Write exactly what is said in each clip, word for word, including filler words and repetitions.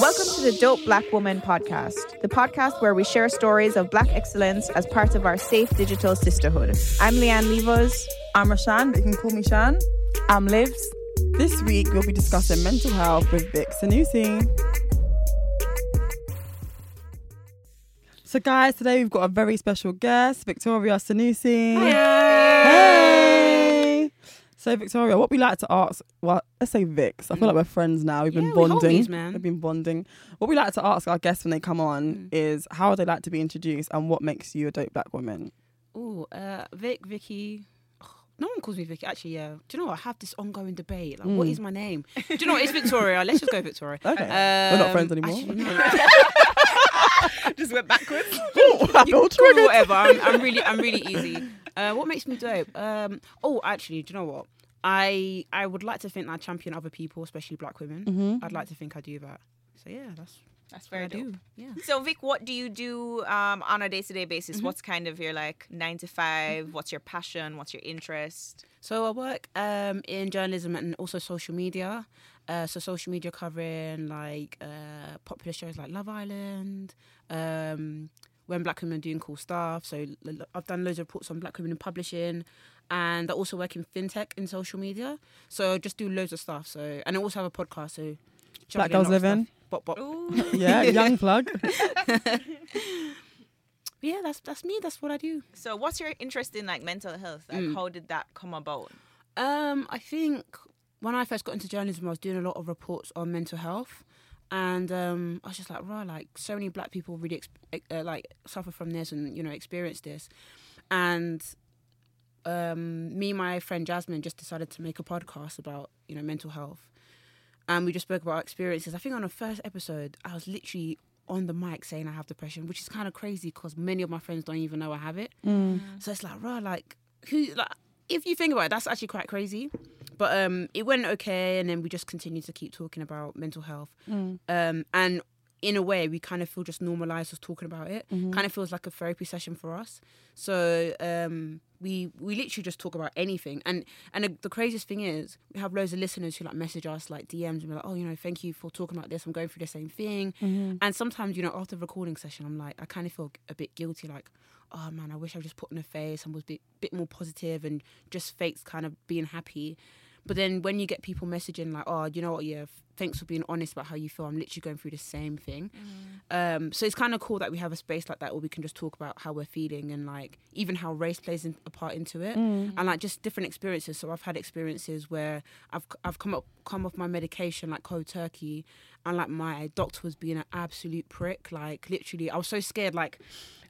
Welcome to the Dope Black Woman Podcast, the podcast where we share stories of black excellence as part of our safe digital sisterhood. I'm Leanne Levos. I'm Rashan, but you can call me Shan. I'm Livs. This week we'll be discussing mental health with Vic Sanusi. So guys, today we've got a very special guest, Victoria Sanusi. Hey! Hey! So Victoria, what we like to ask, well, let's say Vic. I feel mm. like we're friends now. We've been yeah, bonding. We're homies, man. We've been bonding. What we like to ask our guests when they come on mm. is how they like to be introduced and what makes you a dope black woman. Ooh, uh, Vic, Vicky. No one calls me Vicky. Actually, yeah. Do you know what? I have this ongoing debate. Like, mm. what is my name? Do you know what? It's Victoria. Let's just go Victoria. Okay. Um, we're not friends anymore. Actually, no. Just went backwards. Ooh, you, cool, whatever. I'm, I'm really, I'm really easy. Uh, what makes me dope? Um, oh, actually, do you know what? I I would like to think I champion other people, especially black women. Mm-hmm. I'd like to think I do that. So yeah, that's that's very dope. Do. Yeah. So Vic, what do you do um, on a day to day basis? Mm-hmm. What's kind of your like nine to five? Mm-hmm. What's your passion? What's your interest? So I work um, in journalism and also social media. Uh, so social media covering like uh, popular shows like Love Island, um, when black women are doing cool stuff. So l- I've done loads of reports on black women in publishing, and I also work in fintech in social media. So I just do loads of stuff. So and I also have a podcast. So Black Girls Living, bop bop. Yeah, young plug. Yeah, that's that's me. That's what I do. So what's your interest in like mental health? Like mm. how did that come about? Um, I think. When I first got into journalism, I was doing a lot of reports on mental health, and um, I was just like, "Wow, like so many black people really exp- uh, like suffer from this, and you know, experience this." And um, me and my friend Jasmine just decided to make a podcast about you know mental health, and we just spoke about our experiences. I think on the first episode, I was literally on the mic saying I have depression, which is kind of crazy because many of my friends don't even know I have it. Mm. So it's like, "Wow, like who like." If you think about it, that's actually quite crazy. But um, it went okay, and then we just continued to keep talking about mental health. Mm. Um, and in a way, we kind of feel just normalised us talking about it. Mm-hmm. Kind of feels like a therapy session for us. So um, we we literally just talk about anything. And and the, the craziest thing is, we have loads of listeners who like message us, like D Ms, and we're like, oh, you know, thank you for talking about this. I'm going through the same thing. Mm-hmm. And sometimes, you know, after the recording session, I'm like, I kind of feel a bit guilty, like, oh man, I wish I just put on a face and was a bit, bit more positive and just faked kind of being happy. But then when you get people messaging like, oh, you know what, yeah, thanks for being honest about how you feel. I'm literally going through the same thing. Mm. Um, so it's kind of cool that we have a space like that where we can just talk about how we're feeling and like even how race plays in, a part into it mm. and like just different experiences. So I've had experiences where I've I've come up come off my medication like cold turkey, and like my doctor was being an absolute prick. Like literally, I was so scared. Like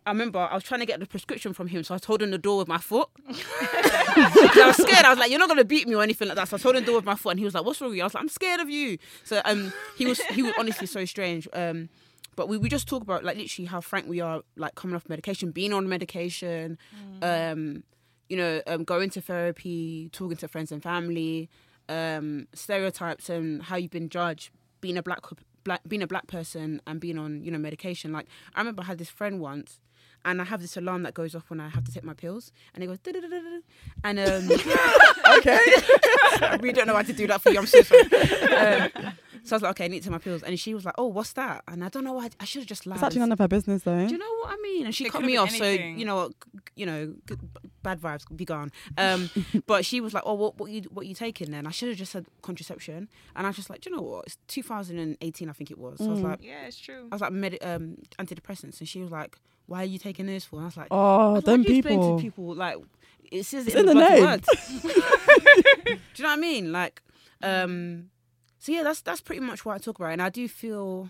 I remember I was trying to get the prescription from him, so I was holding the door with my foot. I was scared. I was like, you're not going to beat me or anything like that. So I was holding the door with my foot, and he was like, what's wrong with you? I was like, I'm scared of you. So um, he was he was honestly so strange. Um, but we, we just talk about, like, literally how frank we are, like, coming off medication, being on medication, mm. um, you know, um, going to therapy, talking to friends and family, um, stereotypes and how you've been judged, being a black, black being a black person and being on, you know, medication. Like, I remember I had this friend once, and I have this alarm that goes off when I have to take my pills, and it goes da da da da, and um, okay, I really don't know how to do that for you. I'm so sorry. Um, so I was like, okay, I need to take my pills, and she was like, oh, what's that? And I don't know why I, I should have just lied. It's actually none of her business, though. Do you know what I mean? And she it cut me off, anything. So you know, you know, bad vibes, be gone. Um, but she was like, oh, what, what you what you taking then? I should have just said contraception. And I was just like, do you know what? It's two thousand eighteen, I think it was. So mm. I was like, yeah, it's true. I was like, med- um, antidepressants. And she was like, why are you taking this for? And I was like, oh, was them like, people. Explain to people, like, it says it it's in, in the name. Words. Do you know what I mean? Like, um, so yeah, that's that's pretty much what I talk about. And I do feel,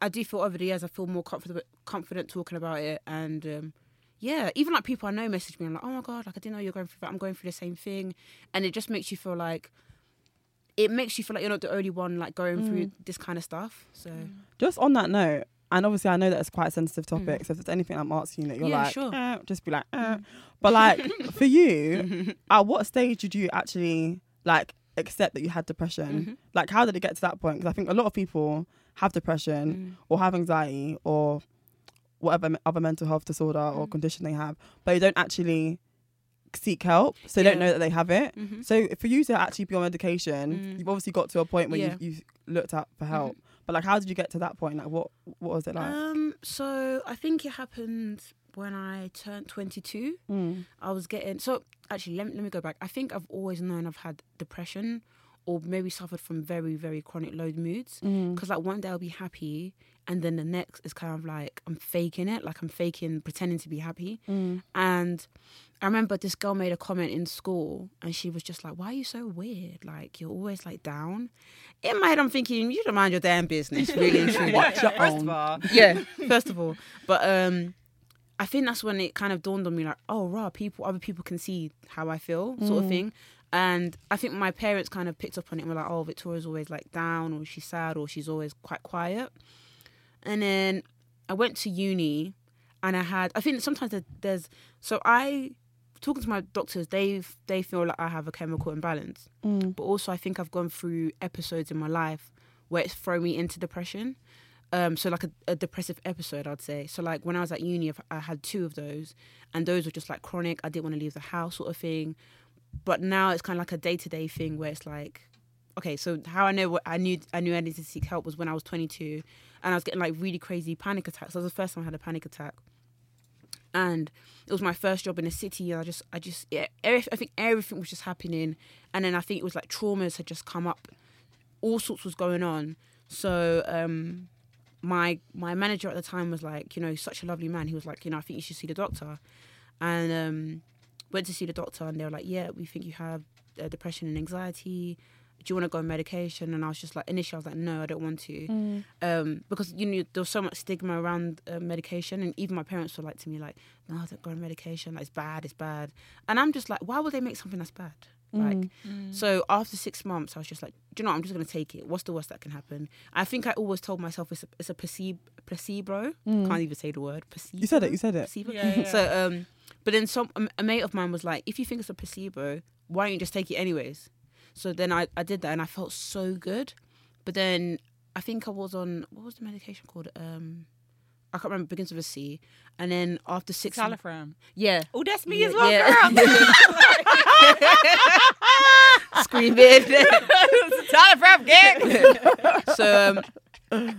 I do feel over the years, I feel more confident confident talking about it. And um, yeah, even like people I know message me and like, oh my God, like I didn't know you're going through that. I'm going through the same thing. And it just makes you feel like, it makes you feel like you're not the only one like going mm. through this kind of stuff. So just on that note, and obviously I know that it's quite a sensitive topic, mm. so if there's anything I'm asking you that you're yeah, like, sure. eh, just be like, eh. mm. But like for you, at what stage did you actually like accept that you had depression? Mm-hmm. Like how did it get to that point? Because I think a lot of people have depression mm. or have anxiety or whatever other mental health disorder mm. or condition they have, but they don't actually seek help, so they yeah. don't know that they have it. Mm-hmm. So for you to actually be on medication, mm. you've obviously got to a point where yeah. you've, you've looked at for help. Mm-hmm. But like, how did you get to that point? Like, what what was it like? Um, so I think it happened when I turned twenty-two. Mm. I was getting so actually. Let me, let me go back. I think I've always known I've had depression, or maybe suffered from very very chronic low moods. Because mm. like one day I'll be happy, and then the next is kind of like I'm faking it, like I'm faking pretending to be happy. Mm. And I remember this girl made a comment in school, and she was just like, "Why are you so weird? Like you're always like down." In my head, I'm thinking, "You don't mind your damn business, really and truly." Watch your own. Yeah, first of all, but um, I think that's when it kind of dawned on me, like, "Oh, rah, people, other people can see how I feel," mm. sort of thing. And I think my parents kind of picked up on it and were like, "Oh, Victoria's always like down, or she's sad, or she's always quite quiet." And then I went to uni and I had, I think sometimes there's, so I, talking to my doctors, they they feel like I have a chemical imbalance. Mm. But also I think I've gone through episodes in my life where it's thrown me into depression. Um, so like a, a depressive episode, I'd say. So like when I was at uni, I had two of those and those were just like chronic. I didn't want to leave the house sort of thing. But now it's kind of like a day-to-day thing where it's like, okay, so how I know what I knew I knew I needed to seek help was when I was twenty-two and I was getting like really crazy panic attacks. That was the first time I had a panic attack. And it was my first job in the city. And I just, I just, yeah, I think everything was just happening. And then I think it was like traumas had just come up. All sorts was going on. So um, my my manager at the time was like, you know, such a lovely man. He was like, you know, I think you should see the doctor. And um, went to see the doctor and they were like, yeah, we think you have uh, depression and anxiety. Do you want to go on medication? And I was just like, initially I was like, no, I don't want to. Mm. Um, because, you know, there was so much stigma around uh, medication. And even my parents were like to me, like, no, don't go on medication. Like, it's bad, it's bad. And I'm just like, why would they make something that's bad? Mm. Like, mm. So after six months, I was just like, do you know what? I'm just going to take it. What's the worst that can happen? I think I always told myself it's a, it's a placebo. placebo. Mm. Can't even say the word. Placebo. You said it, you said it. Placebo. Yeah, yeah. So, um, but then some a mate of mine was like, if you think it's a placebo, why don't you just take it anyways? So then I, I did that and I felt so good. But then I think I was on, what was the medication called? Um, I can't remember, it begins with a C. And then after six months. Salafram. Yeah. Oh, that's me yeah, as well, yeah. girl. Screaming. Salafram, gang. So, um, uh,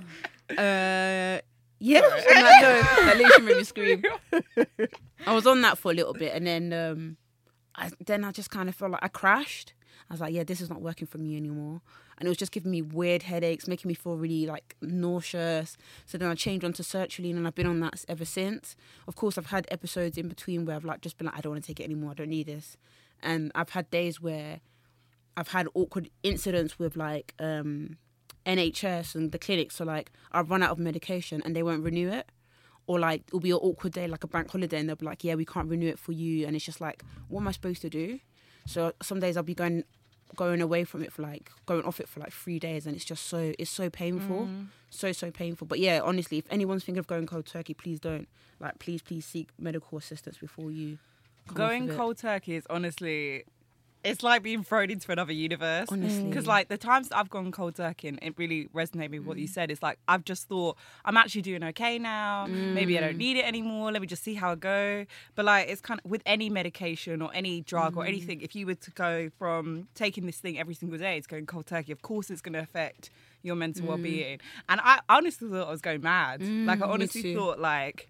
yeah. That literally made me scream. I was on that for a little bit. And then, um, I, then I just kind of felt like I crashed. I was like, yeah, this is not working for me anymore. And it was just giving me weird headaches, making me feel really, like, nauseous. So then I changed on to Sertraline, and I've been on that ever since. Of course, I've had episodes in between where I've, like, just been like, I don't want to take it anymore. I don't need this. And I've had days where I've had awkward incidents with, like, um, N H S and the clinic. So, like, I've run out of medication, and they won't renew it. Or, like, it'll be an awkward day, like a bank holiday, and they'll be like, yeah, we can't renew it for you. And it's just like, what am I supposed to do? So some days I'll be going... going away from it for like going off it for like three days, and it's just so it's so painful mm. so so painful. But yeah, honestly, if anyone's thinking of going cold turkey, please don't. Like, please please seek medical assistance before you come going cold it. Turkey is honestly, it's like being thrown into another universe, honestly, because like the times that I've gone cold turkey, and it really resonated with mm. what you said. It's like I've just thought I'm actually doing okay now, mm. maybe I don't need it anymore, let me just see how it go. But like it's kind of with any medication or any drug mm. or anything, if you were to go from taking this thing every single day to going cold turkey, of course it's going to affect your mental mm. well-being. And I honestly thought I was going mad. mm, like I honestly thought like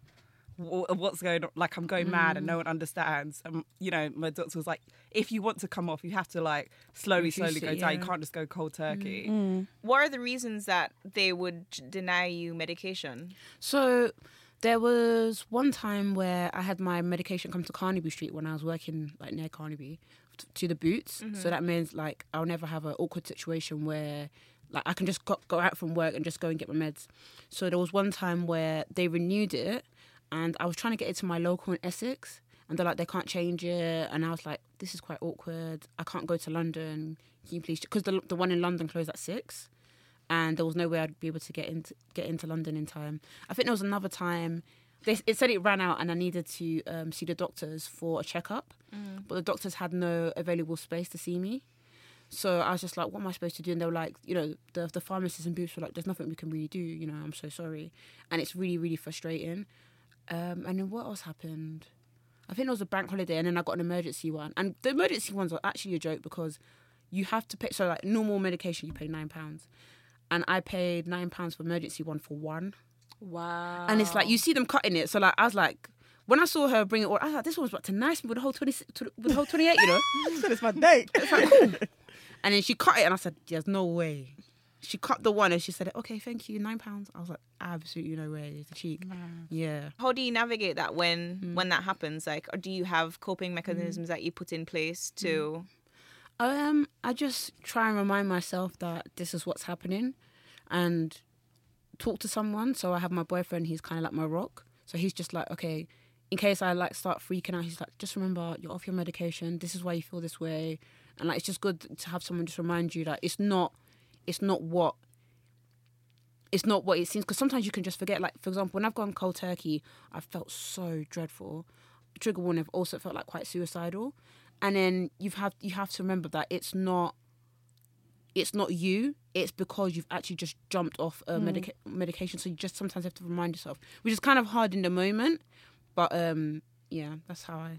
what's going on? Like, I'm going mm. mad and no one understands. And, you know, my doctor was like, if you want to come off, you have to, like, slowly, Reduce slowly it, go yeah. down. You can't just go cold turkey. Mm. What are the reasons that they would deny you medication? So there was one time where I had my medication come to Carnaby Street when I was working, like, near Carnaby, t- to the Boots. Mm-hmm. So that means, like, I'll never have an awkward situation where... Like, I can just go, go out from work and just go and get my meds. So there was one time where they renewed it and I was trying to get it to my local in Essex and they're like, they can't change it. And I was like, this is quite awkward. I can't go to London. Can you please... Because the, the one in London closed at six and there was no way I'd be able to get into, get into London in time. I think there was another time... They, it said it ran out and I needed to um, see the doctors for a checkup. Mm. But the doctors had no available space to see me. So I was just like, what am I supposed to do? And they were like, you know, the the pharmacists and Boots were like, there's nothing we can really do. You know, I'm so sorry. And it's really, really frustrating. Um, and then what else happened? I think it was a bank holiday and then I got an emergency one. And the emergency ones are actually a joke because you have to pay. So like normal medication, you pay nine pounds. And I paid nine pounds for emergency one for one. Wow. And it's like, you see them cutting it. So like, I was like... When I saw her bring it all, I was like, this one's about to nice me with the whole twenty, with the whole twenty-eight, you know? I said, it's my date. It's like, cool. And then she cut it, and I said, there's no way. She cut the one, and she said, okay, thank you, nine pounds. I was like, absolutely no way, it's a cheek. Nah. Yeah. How do you navigate that when mm. when that happens? Like, or do you have coping mechanisms mm. that you put in place to... Mm. Um, I just try and remind myself that this is what's happening, and talk to someone. So I have my boyfriend, he's kind of like my rock. So he's just like, okay... In case I, like, start freaking out, he's like, just remember, you're off your medication. This is why you feel this way. And, like, it's just good to have someone just remind you that it's not, it's not what, it's not what it seems. Because sometimes you can just forget. Like, for example, when I've gone cold turkey, I felt so dreadful. Trigger warning, I've also felt, like, quite suicidal. And then you've have, you have to remember that it's not, it's not you. It's because you've actually just jumped off uh, mm. medica- medication. So you just sometimes have to remind yourself, which is kind of hard in the moment. But, um, yeah, that's how I...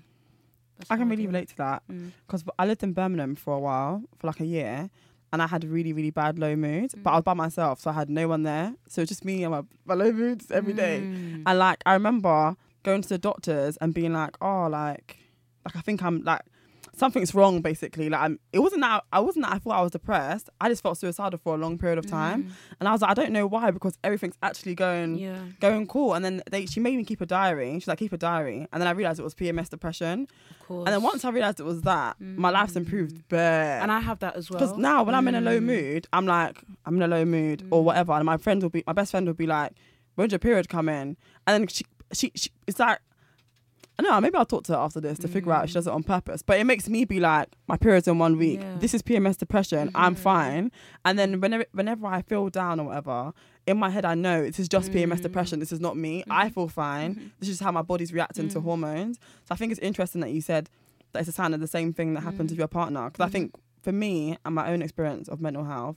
That's I how can I really do. relate to that. Because mm. I lived in Birmingham for a while, for like a year, and I had really, really bad low mood. Mm. But I was by myself, so I had no one there. So it was just me and my, my low moods every mm. day. And, like, I remember going to the doctors and being like, oh, like, like I think I'm, like, something's wrong, basically. Like, I'm, it wasn't that I wasn't that I thought I was depressed. I just felt suicidal for a long period of time. Mm. And I was like, I don't know why, because everything's actually going yeah. going cool. And then they, she made me keep a diary. She's like, keep a diary. And then I realised it was P M S depression. Of course. And then once I realised it was that, mm. my life's improved bare. And I have that as well. Because now when mm. I'm in a low mood, I'm like, I'm in a low mood mm. or whatever. And my friend will be, my best friend will be like, when's your period come in? And then she, she, she it's like, I know, maybe I'll talk to her after this to mm. figure out if she does it on purpose. But it makes me be like, my period's in one week. Yeah. This is P M S depression. Mm-hmm. I'm fine. And then whenever whenever I feel down or whatever, in my head I know this is just mm. P M S depression. This is not me. Mm. I feel fine. Mm-hmm. This is just how my body's reacting mm. to hormones. So I think it's interesting that you said that it's a sign of the same thing that happens mm. with your partner. Because mm. I think for me and my own experience of mental health,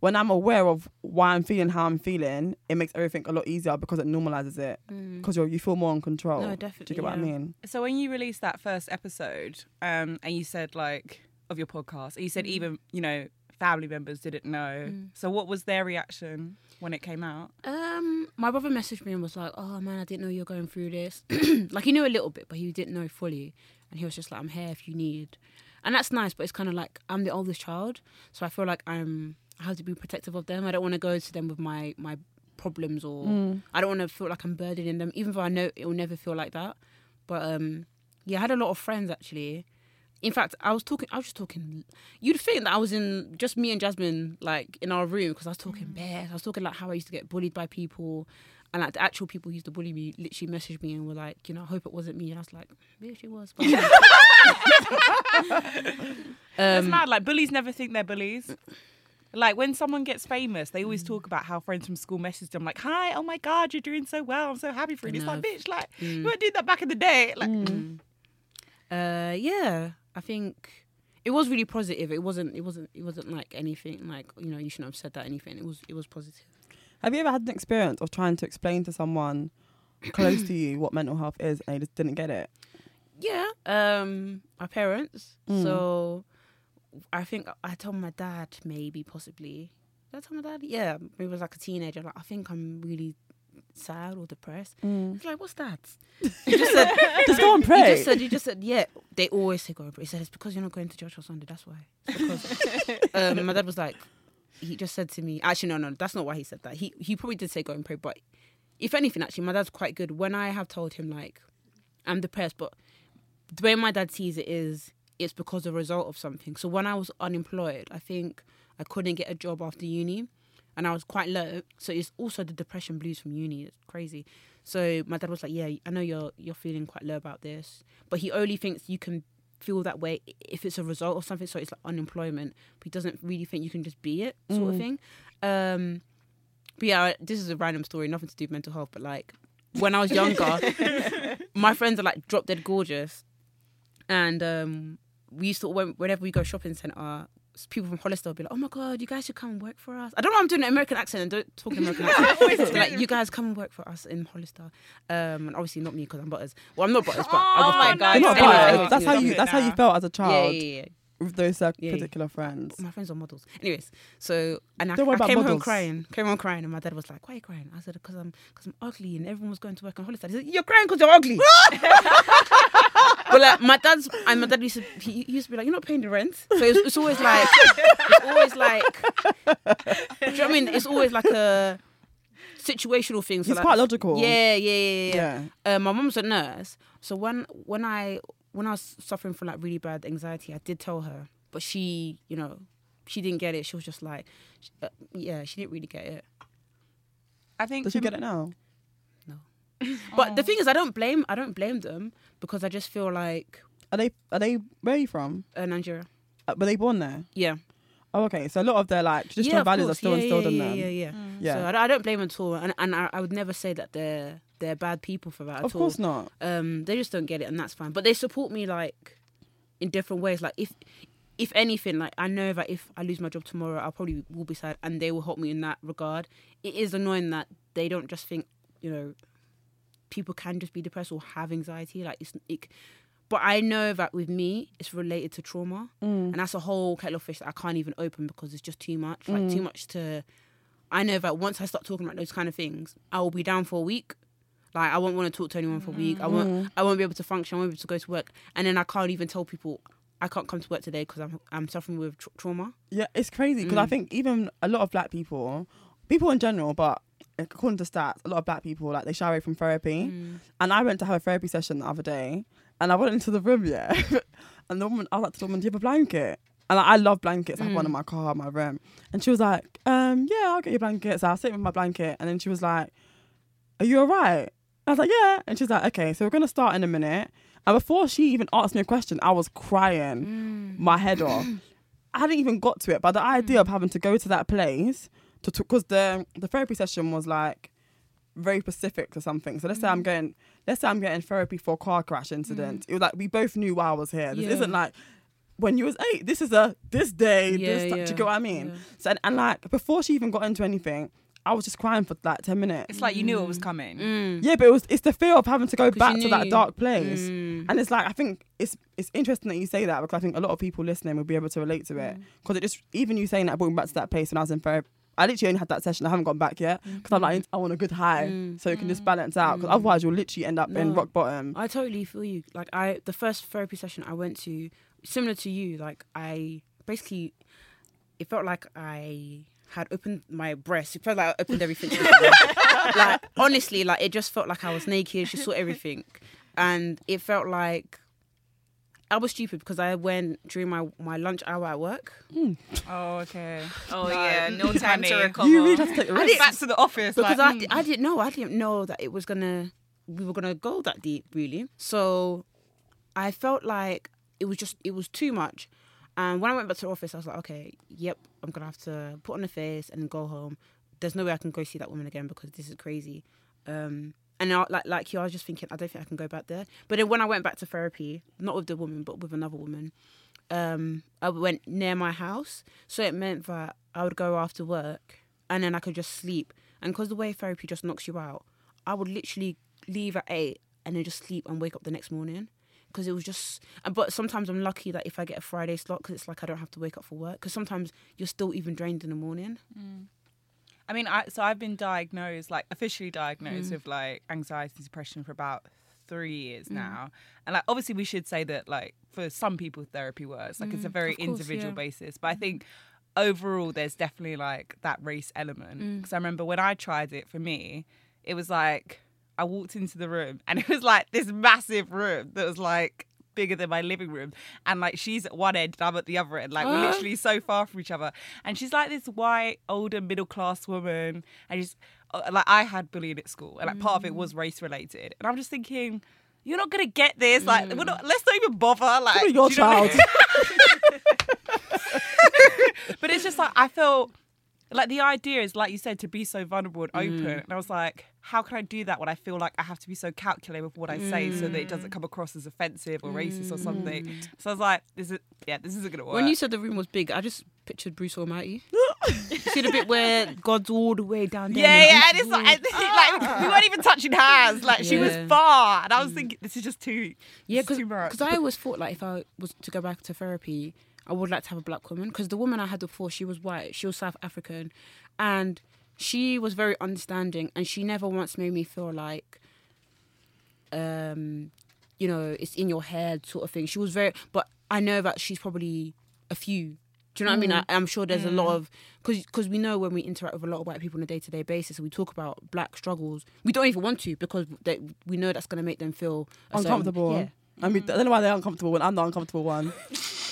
when I'm aware of why I'm feeling how I'm feeling, it makes everything a lot easier because it normalises it. Because mm. you feel more in control. No, definitely. Do you get yeah. what I mean? So when you released that first episode um, and you said, like, of your podcast, you said mm. even, you know, family members didn't know. Mm. So what was their reaction when it came out? Um, my brother messaged me and was like, oh, man, I didn't know you were going through this. Like, he knew a little bit, but he didn't know fully. And he was just like, I'm here if you need. And that's nice, but it's kind of like I'm the oldest child. So I feel like I'm... I have to be protective of them. I don't want to go to them with my, my problems or mm. I don't want to feel like I'm burdening them, even though I know it will never feel like that. But um, yeah, I had a lot of friends, actually. In fact, I was talking, I was just talking, you'd think that I was in, just me and Jasmine, like, in our room, because I was talking mm. bears. I was talking, like, how I used to get bullied by people. And, like, the actual people who used to bully me literally messaged me and were like, you know, I hope it wasn't me. And I was like, bitch, it was. But um, that's mad. Like, bullies never think they're bullies. Like, when someone gets famous, they always mm. talk about how friends from school messaged them, like, hi, oh my God, you're doing so well. I'm so happy for you. Enough. It's like, bitch, like, mm. you weren't doing that back in the day. Like, mm. uh, yeah, I think it was really positive. It wasn't, it wasn't, it wasn't like anything like, you know, you shouldn't have said that, anything. It was, it was positive. Have you ever had an experience of trying to explain to someone close to you what mental health is and they just didn't get it? Yeah, um, my parents. Mm. So... I think I told my dad, maybe, possibly. Did I tell my dad? Yeah, maybe it was like a teenager. Like, I think I'm really sad or depressed. Mm. It's like, what's that? You just said, just go and pray. You just said, you just said, yeah. They always say go and pray. He said, it's because you're not going to church on Sunday. That's why. It's because um, my dad was like, he just said to me, actually, no, no, that's not why he said that. He he probably did say go and pray, but if anything, actually, my dad's quite good. When I have told him like I'm depressed, but the way my dad sees it is it's because of a result of something. So when I was unemployed, I think I couldn't get a job after uni and I was quite low. So it's also the depression blues from uni. It's crazy. So my dad was like, yeah, I know you're you're feeling quite low about this. But he only thinks you can feel that way if it's a result of something. So it's like unemployment. But he doesn't really think you can just be it sort mm. of thing. Um, but yeah, this is a random story. Nothing to do with mental health. But like when I was younger, my friends are like drop dead gorgeous. And um, we used to, whenever we go shopping centre, people from Hollister would be like, oh my God, you guys should come and work for us. I don't know, I'm doing an American accent and don't talk American accent. Like, you guys come and work for us in Hollister. Um, and obviously not me because I'm butters. Well, I'm not butters, but oh, I was oh my God. Not anyway, that's how you That's how you felt as a child. Yeah, yeah, yeah. With those uh, yeah, particular yeah. friends. My friends are models. Anyways, so, and I, I came models. home crying, came home crying, and my dad was like, why are you crying? I said, because I'm, cause I'm ugly and everyone was going to work on Hollister. He said, you're crying because you're ugly. But like, my dad's, and my dad used to, he used to be like, you're not paying the rent. So it's, it's always like, it's always like, do you know what I mean? It's always like a situational thing. So it's like, quite logical. Yeah, yeah, yeah, yeah. yeah. Uh, my mum's a nurse. So when, when I, when I was suffering from like really bad anxiety, I did tell her, but she, you know, she didn't get it. She was just like, uh, yeah, she didn't really get it. I think. Does she get it now? No. But oh. the thing is, I don't blame. I don't blame them because I just feel like. Are they? Are they? Where are you from? Uh, Nigeria. Uh, were they born there? Yeah. Oh, okay. So a lot of their like traditional yeah, values course. are still yeah, instilled yeah, in yeah, them. Yeah, yeah, yeah. Mm. yeah. So I, I don't blame them at all, and and I, I would never say that they're. They're bad people for that at all. Of course not. Um, they just don't get it, and that's fine. But they support me like in different ways. Like if, if anything, like I know that if I lose my job tomorrow, I probably will be sad, and they will help me in that regard. It is annoying that they don't just think, you know, people can just be depressed or have anxiety. Like it's, it, but I know that with me, it's related to trauma, mm. and that's a whole kettle of fish that I can't even open because it's just too much. Like mm. too much to. I know that once I start talking about those kind of things, I will be down for a week. Like, I won't want to talk to anyone for a week. I won't mm. I won't be able to function. I won't be able to go to work. And then I can't even tell people, I can't come to work today because I'm I'm suffering with tra- trauma. Yeah, it's crazy because mm. I think even a lot of black people, people in general, but according to stats, a lot of black people, like, they shy away from therapy. Mm. And I went to have a therapy session the other day and I went into the room, yeah. and the woman, I was like to the woman, do you have a blanket? And like, I love blankets. Mm. I have one in my car, in my room. And she was like, um, yeah, I'll get your blankets. So I was sitting with my blanket. And then she was like, are you all right? I was like, yeah. And she's like, okay, so we're going to start in a minute. And before she even asked me a question, I was crying mm. my head off. I hadn't even got to it. But the idea mm. of having to go to that place, to because the the therapy session was like very specific to something. So let's mm. say I'm going, let's say I'm getting therapy for a car crash incident. Mm. It was like, we both knew why I was here. This yeah. isn't like, when you was eight, this is a, this day, yeah, this, yeah. do you get what I mean? Yeah. So and, and like, before she even got into anything, I was just crying for like ten minutes. It's like you knew mm. it was coming. Mm. Yeah, but it was it's the fear of having to go back to that dark place. Mm. And it's like, I think it's it's interesting that you say that because I think a lot of people listening will be able to relate to it. Because mm. it just, even you saying that, I brought me back to that place when I was in therapy. I literally only had that session. I haven't gone back yet because mm. I'm like, I want a good high mm. so it can mm. just balance out because mm. otherwise you'll literally end up no, in rock bottom. I totally feel you. Like I, the first therapy session I went to, similar to you, like I basically, it felt like I... had opened my breast. It felt like I opened everything. Like, honestly, like, it just felt like I was naked. She saw everything. And it felt like I was stupid because I went during my, my lunch hour at work. Mm. Oh, okay. Oh, like, yeah. No time to recover. You really have to take the rest. Back to the office. Because like, I, mm. I didn't know. I didn't know that it was going to... We were going to go that deep, really. So I felt like it was just... It was too much. And when I went back to the office, I was like, okay, yep, I'm going to have to put on a face and go home. There's no way I can go see that woman again because this is crazy. Um, and I, like like you, I was just thinking, I don't think I can go back there. But then when I went back to therapy, not with the woman, but with another woman, um, I went near my house. So it meant that I would go after work and then I could just sleep. And because the way therapy just knocks you out, I would literally leave at eight and then just sleep and wake up the next morning. Because it was just, but sometimes I'm lucky that if I get a Friday slot, because it's like I don't have to wake up for work. Because sometimes you're still even drained in the morning. Mm. I mean, I, so I've been diagnosed, like officially diagnosed mm. with like anxiety and depression for about three years mm. now. And like, obviously we should say that like for some people therapy works, like mm. it's a very course, individual yeah. basis. But I think overall there's definitely like that race element. Mm. Cause I remember when I tried it for me, it was like, I walked into the room and it was like this massive room that was like bigger than my living room, and like she's at one end and I'm at the other end, like we're literally so far from each other, and she's like this white older middle class woman, and she's like, I had bullying at school and like part of it was race related, and I'm just thinking, you're not gonna get this, like we're not, let's not even bother, like you're your you child know I mean? But it's just like I felt like the idea is, like you said, to be so vulnerable and open. Mm. And I was like, how can I do that when I feel like I have to be so calculated with what I mm. say so that it doesn't come across as offensive or mm. racist or something? So I was like, this is, yeah, this isn't going to work. When you said the room was big, I just pictured Bruce Almighty. You see the bit where God's all the way down there? Yeah, yeah. And it's like, and ah. like, we weren't even touching hands. Like, she yeah. was far. And I was mm. thinking, this is just too, yeah, cause, too much. Because I always thought, like, if I was to go back to therapy, I would like to have a black woman, because the woman I had before, she was white, she was South African, and she was very understanding, and she never once made me feel like, um, you know, it's in your head sort of thing. She was very, but I know that she's probably a few. Do you know what mm. I mean? I, I'm sure there's mm. a lot of, because we know when we interact with a lot of white people on a day-to-day basis and we talk about black struggles, we don't even want to, because they, we know that's going to make them feel uncomfortable. Certain, yeah. I mean, I don't know why they're uncomfortable when I'm the uncomfortable one.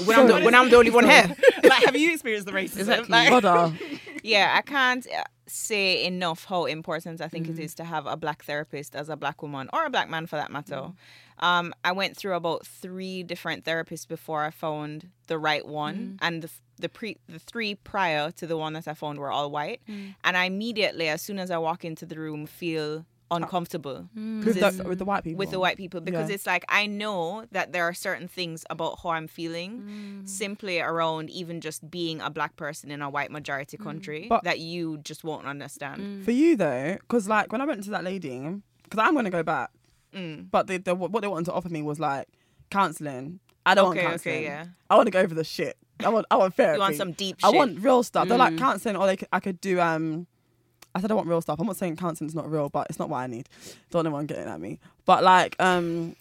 When I'm the, when I'm the only one here. Like, have you experienced the racism? Exactly. Like, yeah, I can't say enough how important I think mm. it is to have a black therapist as a black woman, or a black man for that matter. Mm. Um, I went through about three different therapists before I found the right one. Mm. And the, the, pre, the three prior to the one that I found were all white. Mm. And I immediately, as soon as I walk into the room, feel uncomfortable mm. with, the, with the white people with the white people because yeah. it's like I know that there are certain things about how I'm feeling mm. simply around even just being a black person in a white majority country mm. but that you just won't understand mm. for you though, because like when I went to that lady, because I'm going to go back mm. but they, they, what they wanted to offer me was like counselling. I don't okay, want counselling okay, yeah. I want to go for the shit. I want I want therapy. You want some deep shit. I want real stuff. Mm. They're like counselling, or they I could do um I said I want real stuff. I'm not saying counseling's not real, but it's not what I need. Don't know why I'm getting at me. But like, um,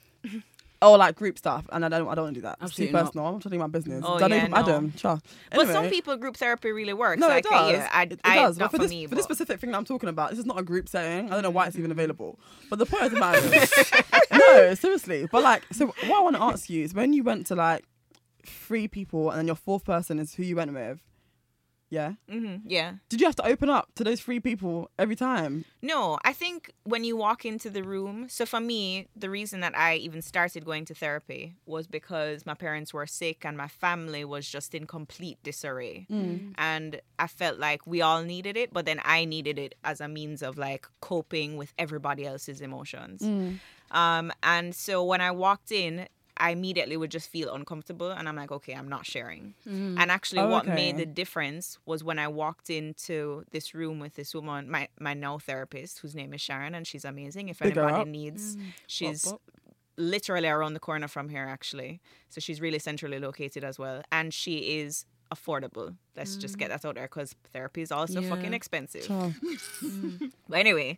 oh, like group stuff, and I don't, I don't want to do that. Absolutely it's too personal. Not. I'm trying to do my business. Oh, I yeah, no. Adam, sure. Anyway. But some people, group therapy really works. No, like, it does. Yeah, I, it, it I, does. Not but for, for this, me, but... for this specific thing that I'm talking about, this is not a group setting. I don't know why it's even available. But the point of the matter is, no, seriously. But like, so what I want to ask you is, when you went to like three people, and then your fourth person is who you went with. Yeah. Mm-hmm. Yeah. Did you have to open up to those three people every time? No, I think when you walk into the room, so for me, the reason that I even started going to therapy was because my parents were sick and my family was just in complete disarray. Mm. And I felt like we all needed it, but then I needed it as a means of like coping with everybody else's emotions. Mm. Um, and so when I walked in, I immediately would just feel uncomfortable and I'm like, okay, I'm not sharing. Mm. And actually oh, what okay. made the difference was when I walked into this room with this woman, my, my now therapist, whose name is Sharon, and she's amazing. If Big anybody needs, mm. she's up, up. literally around the corner from here actually. So she's really centrally located as well. And she is affordable. Let's mm. just get that out there, because therapy is also yeah. fucking expensive. Sure. mm. But anyway,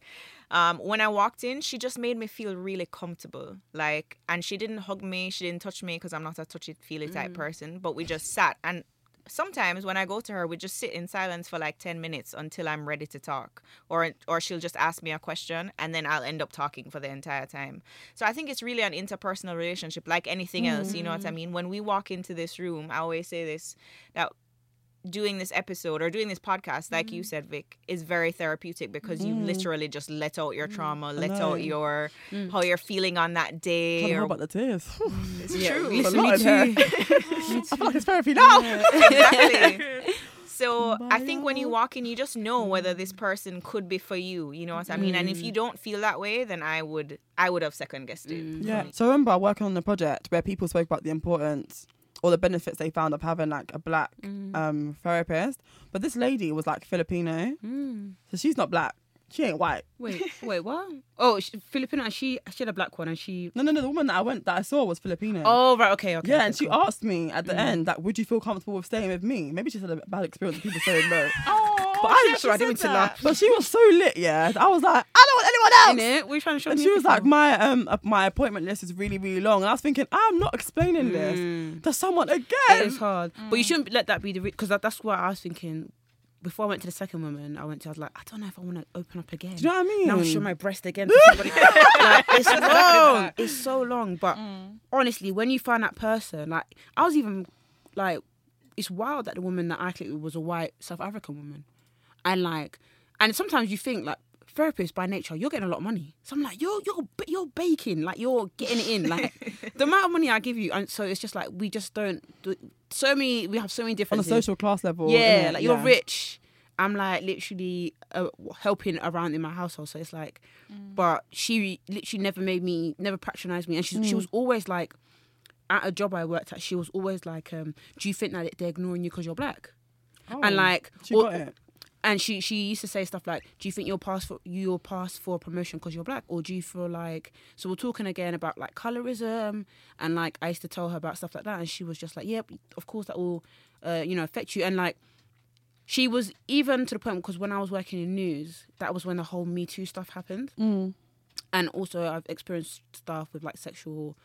um, when I walked in, she just made me feel really comfortable. Like, and she didn't hug me, she didn't touch me, because I'm not a touchy-feely mm. type person, but we just sat. And sometimes when I go to her, we just sit in silence for like ten minutes until I'm ready to talk. Or or she'll just ask me a question and then I'll end up talking for the entire time. So I think it's really an interpersonal relationship, like anything else, mm. you know what I mean? When we walk into this room, I always say this, that doing this episode or doing this podcast, like mm. you said, Vic, is very therapeutic, because mm. you literally just let out your trauma, mm. let out your mm. how you're feeling on that day. I don't or, know about the tears. It's yeah, true. Listen, me too. I feel like it's therapy now. Yeah. Exactly. So I think when you walk in, you just know whether this person could be for you. You know what I mean? Mm. And if you don't feel that way, then I would I would have second guessed it. Mm. Yeah. So I remember working on a project where people spoke about the importance or the benefits they found of having like a black mm. um, therapist. But this lady was like Filipino. Mm. So she's not black. She ain't white. Wait, wait, what? Oh, she, Filipino, and she she had a black one, and she no, no, no. The woman that I went that I saw was Filipino. Oh, right, okay, okay. Yeah, and cool. She asked me at the mm. end, like, would you feel comfortable with staying with me? Maybe she had a bad experience with people saying no. Oh. But I didn't, sorry, I didn't mean to laugh. But she was so lit, yeah. I was like, I don't want anyone else. Innit? We're trying to show. And she was people. like, my um, uh, my appointment list is really, really long. And I was thinking, I'm not explaining mm. this to someone again. It is hard, mm. but you shouldn't let that be the because re- that, that's what I was thinking. Before I went to the second woman, I went to, I was like, I don't know if I want to open up again. Do you know what I mean? Now I show my breast again to somebody. Like, it's long. It's so long. But mm. honestly, when you find that person, like, I was even, like, it's wild that the woman that I clicked with was a white South African woman. And, like, and sometimes you think, like, therapist by nature, you're getting a lot of money. So I'm like, you're, you're, you're baking. Like, you're getting it in. Like, the amount of money I give you. And so it's just, like, we just don't... Do, So many, we have so many differences. On a social class level. Yeah, like you're yeah. rich. I'm like literally uh, helping around in my household. So it's like, mm. but she literally never made me, never patronised me. And she, mm. she was always like, at a job I worked at, she was always like, um, do you think that they're ignoring you because you're black? Oh, and like, she or, got it. And she, she used to say stuff like, do you think you'll pass for, you'll pass for a promotion because you're black? Or do you feel like... So we're talking again about, like, colorism. And, like, I used to tell her about stuff like that. And she was just like, yeah, of course that will, uh, you know, affect you. And, like, she was even to the point... Because when I was working in news, that was when the whole Me Too stuff happened. Mm. And also I've experienced stuff with, like, sexual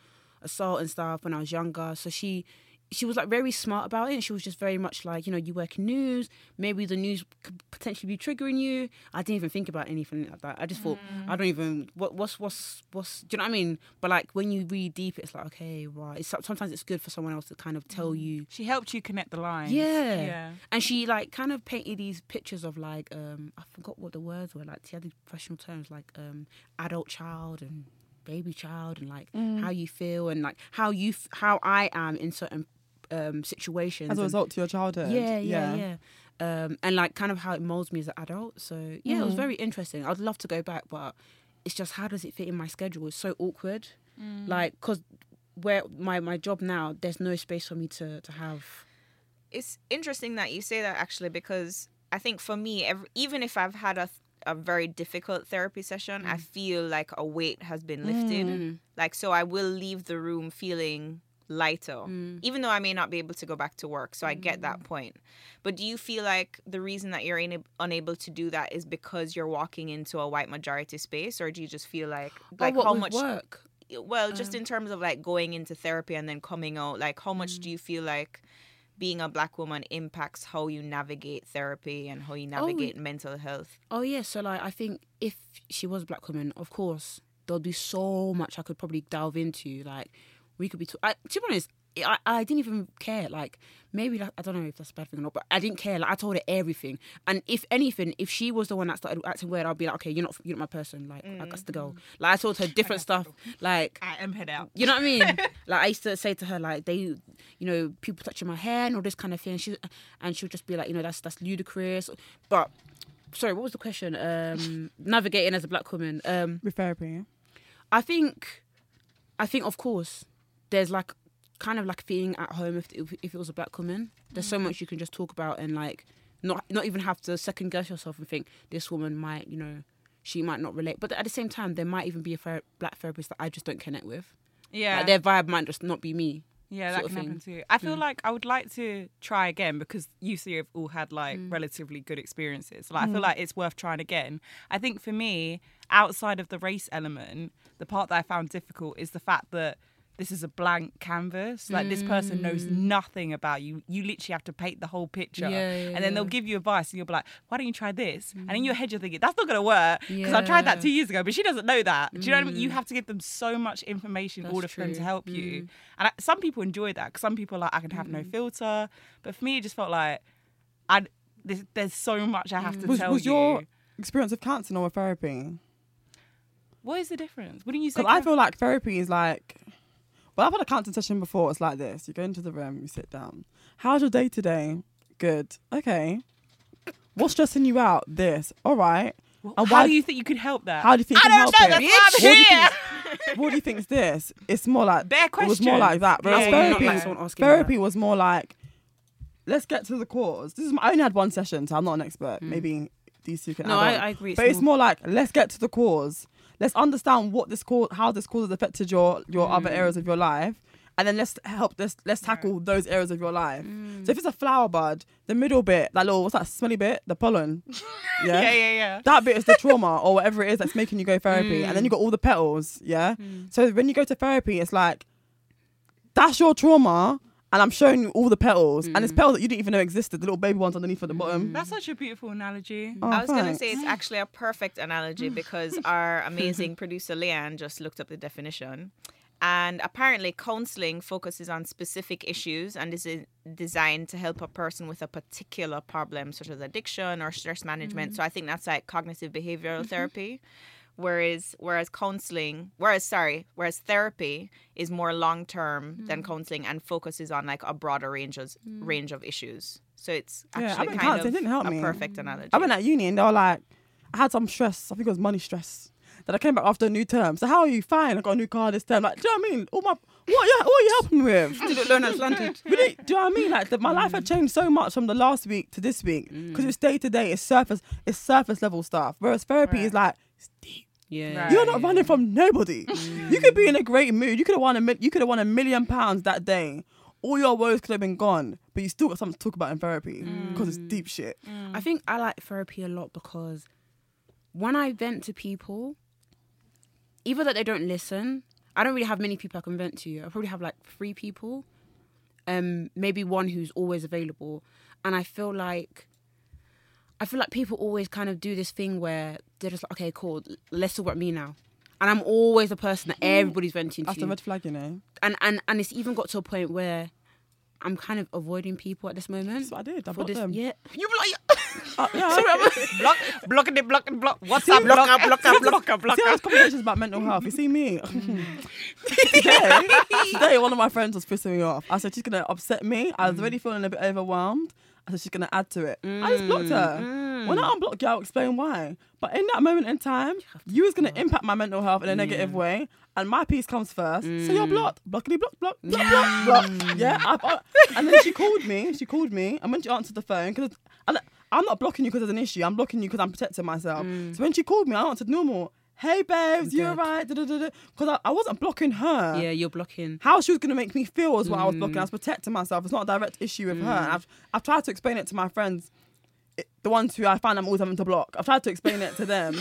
assault and stuff when I was younger. So she... She was, like, very smart about it. And she was just very much like, you know, you work in news. Maybe the news could potentially be triggering you. I didn't even think about anything like that. I just thought, mm. I don't even, what, what's, what's, what's, do you know what I mean? But, like, when you read deep, it's like, okay, right. It's, sometimes it's good for someone else to kind of tell you. She helped you connect the lines. Yeah. yeah. And she, like, kind of painted these pictures of, like, um, I forgot what the words were. Like, she had these professional terms, like um, adult child and baby child and, like, mm. how you feel and, like, how you, f- how I am in certain Um, situations as a result and, to your childhood. Yeah, yeah, yeah. yeah. Um, and like kind of how it molds me as an adult. So yeah, mm. it was very interesting. I'd love to go back, but it's just how does it fit in my schedule? It's so awkward. Mm. Like because where my my job now, there's no space for me to to have. It's interesting that you say that actually because I think for me, every, even if I've had a th- a very difficult therapy session, mm. I feel like a weight has been lifted. Mm. Like so, I will leave the room feeling lighter, mm. even though I may not be able to go back to work. So I get mm. that point. But do you feel like the reason that you're in, unable to do that is because you're walking into a white majority space, or do you just feel like like oh, how much work? Well, just um. in terms of like going into therapy and then coming out, like how much mm. do you feel like being a black woman impacts how you navigate therapy and how you navigate oh. mental health? Oh yeah, so like I think if she was a black woman, of course there'll be so much I could probably delve into, like. We could be... T- I, to be honest, I, I didn't even care. Like, maybe... Like, I don't know if that's a bad thing or not, but I didn't care. Like, I told her everything. And if anything, if she was the one that started acting weird, I'd be like, okay, you're not you're not my person. Like, mm. like that's the girl. Like, I told her different stuff. Like... I am head out. You know what I mean? Like, I used to say to her, like, they... You know, people touching my hair and all this kind of thing. And she, and she would just be like, you know, that's that's ludicrous. But... Sorry, what was the question? Um, navigating as a black woman. Um, With therapy, I think... I think, of course... There's like kind of like feeling at home if if, if it was a black woman. There's so much you can just talk about and like not not even have to second guess yourself and think this woman might, you know, she might not relate. But at the same time, there might even be a ther- black therapist that I just don't connect with. Yeah, like their vibe might just not be me. Yeah, that can happen too. I feel mm. like I would like to try again because you see, you've all had like mm. relatively good experiences. Like mm. I feel like it's worth trying again. I think for me, outside of the race element, the part that I found difficult is the fact that. This is a blank canvas. Like, mm. this person knows nothing about you. You literally have to paint the whole picture. Yeah, yeah, and then yeah. they'll give you advice and you'll be like, why don't you try this? Mm. And in your head, you're thinking, that's not going to work because yeah. I tried that two years ago, but she doesn't know that. Do you mm. know what I mean? You have to give them so much information that's in order true. for them to help mm. you. And I, some people enjoy that because some people are like, I can have mm. no filter. But for me, it just felt like I this, there's so much I have mm. to was, tell was you. Was your experience of counselling or therapy? What is the difference? Wouldn't you say? Because I feel like therapy is like... Well, I've had a counselling session before. It's like this. You go into the room, you sit down. How's your day today? Good. Okay. What's stressing you out? This. All right. Well, and how do you think you could help that? How do you think I you can help know, it? That's what, do you what do you think is this? It's more like... Bare question. It was more like that. But yeah, therapy, not like therapy was more like, let's get to the cause. This is my, I only had one session, so I'm not an expert. Mm. Maybe these two can No, I, I agree. But it's, it's more like, let's get to the cause. Let's understand what this cause, how this cause has affected your, your mm. other areas of your life, and then let's help this let's tackle those areas of your life. Mm. So if it's a flower bud, the middle bit, that little, what's that smelly bit? The pollen. Yeah, yeah, yeah, yeah. That bit is the trauma or whatever it is that's making you go therapy. Mm. And then you've got all the petals, yeah? Mm. So when you go to therapy, it's like, that's your trauma, and I'm showing you all the petals. Mm. And it's petals that you didn't even know existed, the little baby ones underneath at the bottom. That's such a beautiful analogy. Oh, I was going to say it's actually a perfect analogy because our amazing producer, Leanne, just looked up the definition. And apparently counselling focuses on specific issues and is designed to help a person with a particular problem, such as addiction or stress management. Mm. So I think that's like cognitive behavioural therapy. Whereas whereas counseling, whereas sorry, whereas therapy is more long term mm. than counseling and focuses on like a broader range of mm. range of issues. So it's actually yeah, kind of help a me. perfect analogy. I went at uni and they were like, I had some stress. I think it was money stress. That I came back after a new term. So how are you? Fine. I got a new car this term. Like, do you know what I mean? All my what? Yeah, what are you helping with? Did it learn as London? Do you know what I mean? Like the, my mm. life had changed so much from the last week to this week because mm. it's day to day. It's surface. It's surface level stuff. Whereas therapy right. is like. It's deep. Yeah, right. You're not running from nobody. Mm. You could be in a great mood. You could have won a you could have won a million pounds that day. All your woes could have been gone, but you still got something to talk about in therapy because mm. it's deep shit. Mm. I think I like therapy a lot because when I vent to people, either that they don't listen. I don't really have many people I can vent to. I probably have like three people, um, maybe one who's always available, and I feel like. I feel like people always kind of do this thing where they're just like, okay, cool, let's talk about me now. And I'm always the person that everybody's venting to. That's the red flag, you know. And, and and it's even got to a point where I'm kind of avoiding people at this moment. That's what I did. I blocked this, them. Yeah. You block... Uh, yeah, Sorry, I'm... block, blocking it, blocking, block. What's up, blocker, blocker, blocker, blocker. See, I have conversations about mental health. You see me? today, today, one of my friends was pissing me off. I said, she's going to upset me. I was already feeling a bit overwhelmed. I said, she's going to add to it. Mm. I just blocked her. Mm. When I unblock you, I'll explain why. But in that moment in time, you was going to impact my mental health in a yeah. negative way. And my piece comes first. Mm. So you're blocked. Blockity, block, block, block, yeah. block, block. Yeah. I, I, and then she called me. She called me. And when she answered the phone, because I'm not blocking you because there's an issue. I'm blocking you because I'm protecting myself. Mm. So when she called me, I answered normal. Hey, babes, you're right. Because I, I wasn't blocking her. Yeah, you're blocking. How she was going to make me feel is what mm. I was blocking. I was protecting myself. It's not a direct issue with mm. her. And I've, I've tried to explain it to my friends, it, the ones who I find I'm always having to block. I've tried to explain it to them.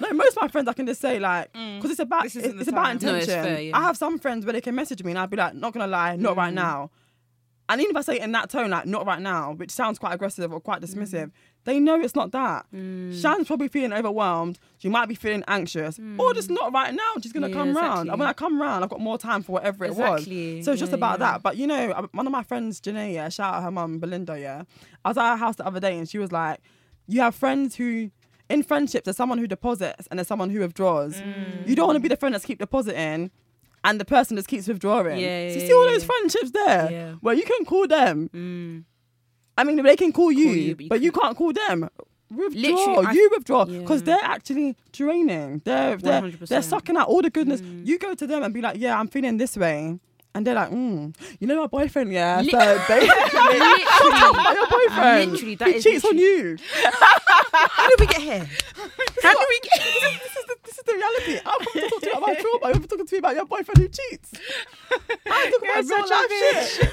No, most of my friends I can just say like, because mm. it's about it's, it's about intention. No, it's fair, yeah. I have some friends where they can message me and I'd be like, not going to lie, not mm. right now. And even if I say it in that tone, like, not right now, which sounds quite aggressive or quite dismissive, mm. they know it's not that. Mm. Shan's probably feeling overwhelmed. She might be feeling anxious. Mm. Or just not right now. She's going to yeah, come exactly. round. And when I come round, I've got more time for whatever exactly. it was. So it's yeah, just about yeah. that. But, you know, one of my friends, Janae, yeah, shout out her mum, Belinda, yeah. I was at her house the other day and she was like, you have friends who... In friendships, there's someone who deposits and there's someone who withdraws. Mm. You don't want to be the friend that's keep depositing and the person just keeps withdrawing. Yeah, yeah, so you see all those yeah. friendships there yeah. where you can call them. Mm. I mean, they can call, call you, you, but, you, but can... you can't call them. Withdraw. I... You withdraw. Because yeah. they're actually draining. They're, they're, they're sucking out all the goodness. Mm. You go to them and be like, yeah, I'm feeling this way. And they're like, mm, you know my boyfriend, yeah? Li- so basically, talk about your boyfriend. Literally, that he is cheats literally. on you. How did we get here? How did we get here? This, this, is the, this is the reality. I'm talking to you about trauma. You're talking to me about your boyfriend who cheats. I'm talking about real life shit.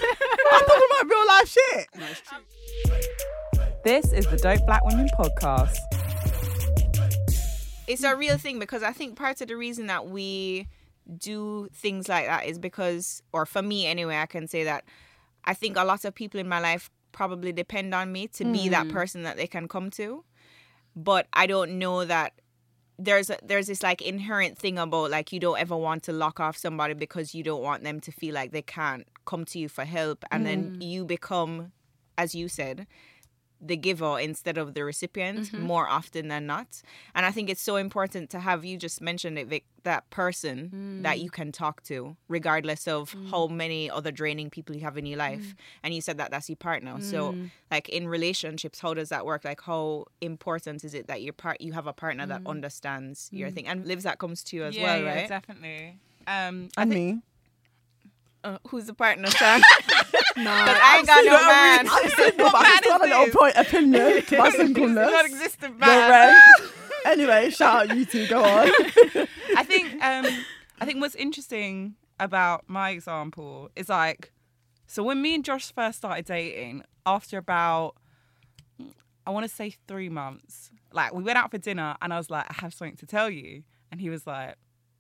I'm talking about real life shit. This is the Dope Black Women Podcast. It's a real thing because I think part of the reason that we... do things like that is because, or for me anyway, I can say that I think a lot of people in my life probably depend on me to mm. be that person that they can come to, but I don't know that there's a, there's this like inherent thing about like you don't ever want to lock off somebody because you don't want them to feel like they can't come to you for help, and mm. then you become, as you said, the giver instead of the recipient mm-hmm. more often than not. And I think it's so important to have, you just mentioned it, Vic, that person mm. that you can talk to regardless of mm. how many other draining people you have in your life. Mm. And you said that that's your partner. Mm. So like in relationships, how does that work? Like how important is it that your part you have a partner mm. that understands mm. your thing and lives that comes to you as yeah, well, yeah, right? Yeah, definitely. Um, and think- me. Uh, who's the partner, Sam? No, I ain't got no man. I'm single, but I just want a little point opinion to my singleness. Non-existent man. Anyway, shout out you two. Go on. I think. Um, I think what's interesting about my example is like, so when me and Josh first started dating, after about, I want to say three months, like we went out for dinner and I was like, I have something to tell you. And he was like,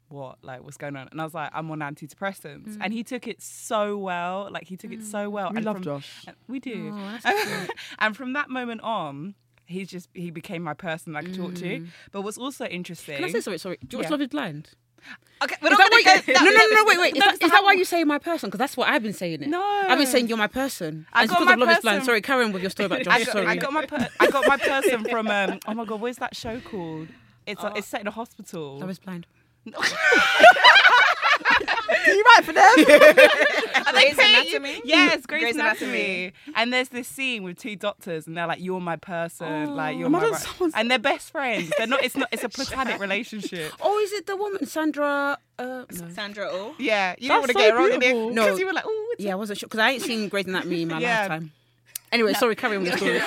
what? Like, what's going on? And I was like, I'm on antidepressants. Mm. And he took it so well. Like, he took mm. it so well. We and love from, Josh. We do. Oh, that's and from that moment on, he's just, he became my person that I could mm. talk to. But what's also interesting... Can I say sorry? Sorry. Do you watch yeah. Love is Blind? Okay, we're is not going to go... No, no, no, no, wait, wait. Is, no, that, is that why you say my person? Because that's what I've been saying it. No. I've been saying you're my person. I and got my Love is Blind. Sorry, carry on with your story about Josh. I got, sorry. I got my per- I got my person from... Um, oh, my God, what is that show called? It's, uh, it's set in a hospital. Love is Blind. You write for them? Grey's Anatomy? Yes, Grey's Anatomy. And there's this scene with two doctors, and they're like, "You're my person, oh, like you're my." Right. Someone's... And they're best friends. They're not. It's not. It's a platonic relationship. Oh, is it the woman Sandra? Uh, no. Sandra Oh. Yeah, you don't want to so get her wrong there. No, because you were like, "Oh, yeah," I wasn't sure because I ain't seen Grey's Anatomy in my yeah. lifetime. Anyway, no. sorry, carry on with the story.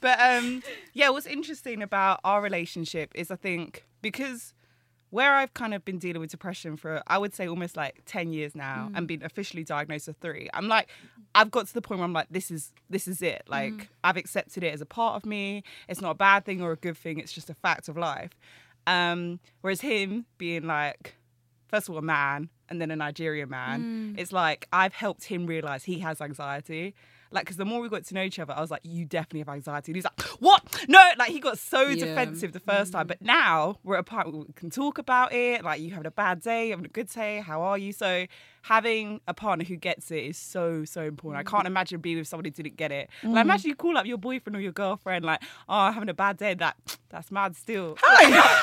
But um, yeah, what's interesting about our relationship is I think because where I've kind of been dealing with depression for, I would say, almost like ten years now mm. and been officially diagnosed with three, I'm like, I've got to the point where I'm like, this is this is it. Like, mm. I've accepted it as a part of me. It's not a bad thing or a good thing. It's just a fact of life. Um, whereas him being like, first of all, a man, and then a Nigerian man, mm. it's like I've helped him realise he has anxiety. Like, because the more we got to know each other, I was like, you definitely have anxiety. And he was like, what? No, like, he got so yeah. defensive the first mm-hmm. time. But now we're at a point where we can talk about it. Like, you having a bad day, having a good day, how are you? So having a partner who gets it is so, so important. Mm-hmm. I can't imagine being with somebody who didn't get it. Mm-hmm. Like, imagine you call up your boyfriend or your girlfriend, like, oh, I'm having a bad day. That, that's mad still. Hi!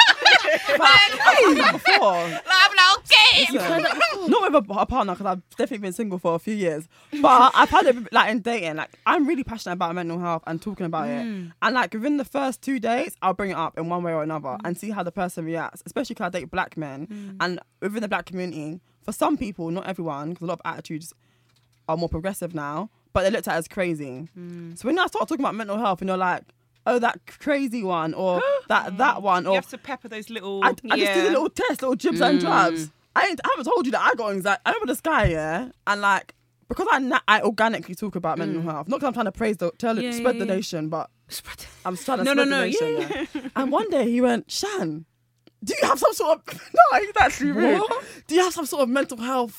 But, I've heard that before. I'm like, okay. You've heard that before. Not with a, a partner, because I've definitely been single for a few years. But I've had it, like, in dating. Like, I'm really passionate about mental health and talking about mm. it. And, like, within the first two days, I'll bring it up in one way or another mm. and see how the person reacts, especially because I date black men. Mm. And within the black community, for some people, not everyone, because a lot of attitudes are more progressive now, but they're looked at as crazy. Mm. So when I start talking about mental health and you're like, oh, that crazy one, or that that one, or you have to pepper those little. I, I yeah. just did a little test, little jibs mm. and jabs. I, ain't, I haven't told you that I got anxiety. I remember this guy, yeah, and like because I na- I organically talk about mm. mental health. Not because I'm trying to praise the tell yeah, spread yeah, the yeah. nation, but spread. I'm trying to no, spread no, no, the nation. Yeah. Yeah. And one day he went, Shan, do you have some sort of no? That's rude. Do you have some sort of mental health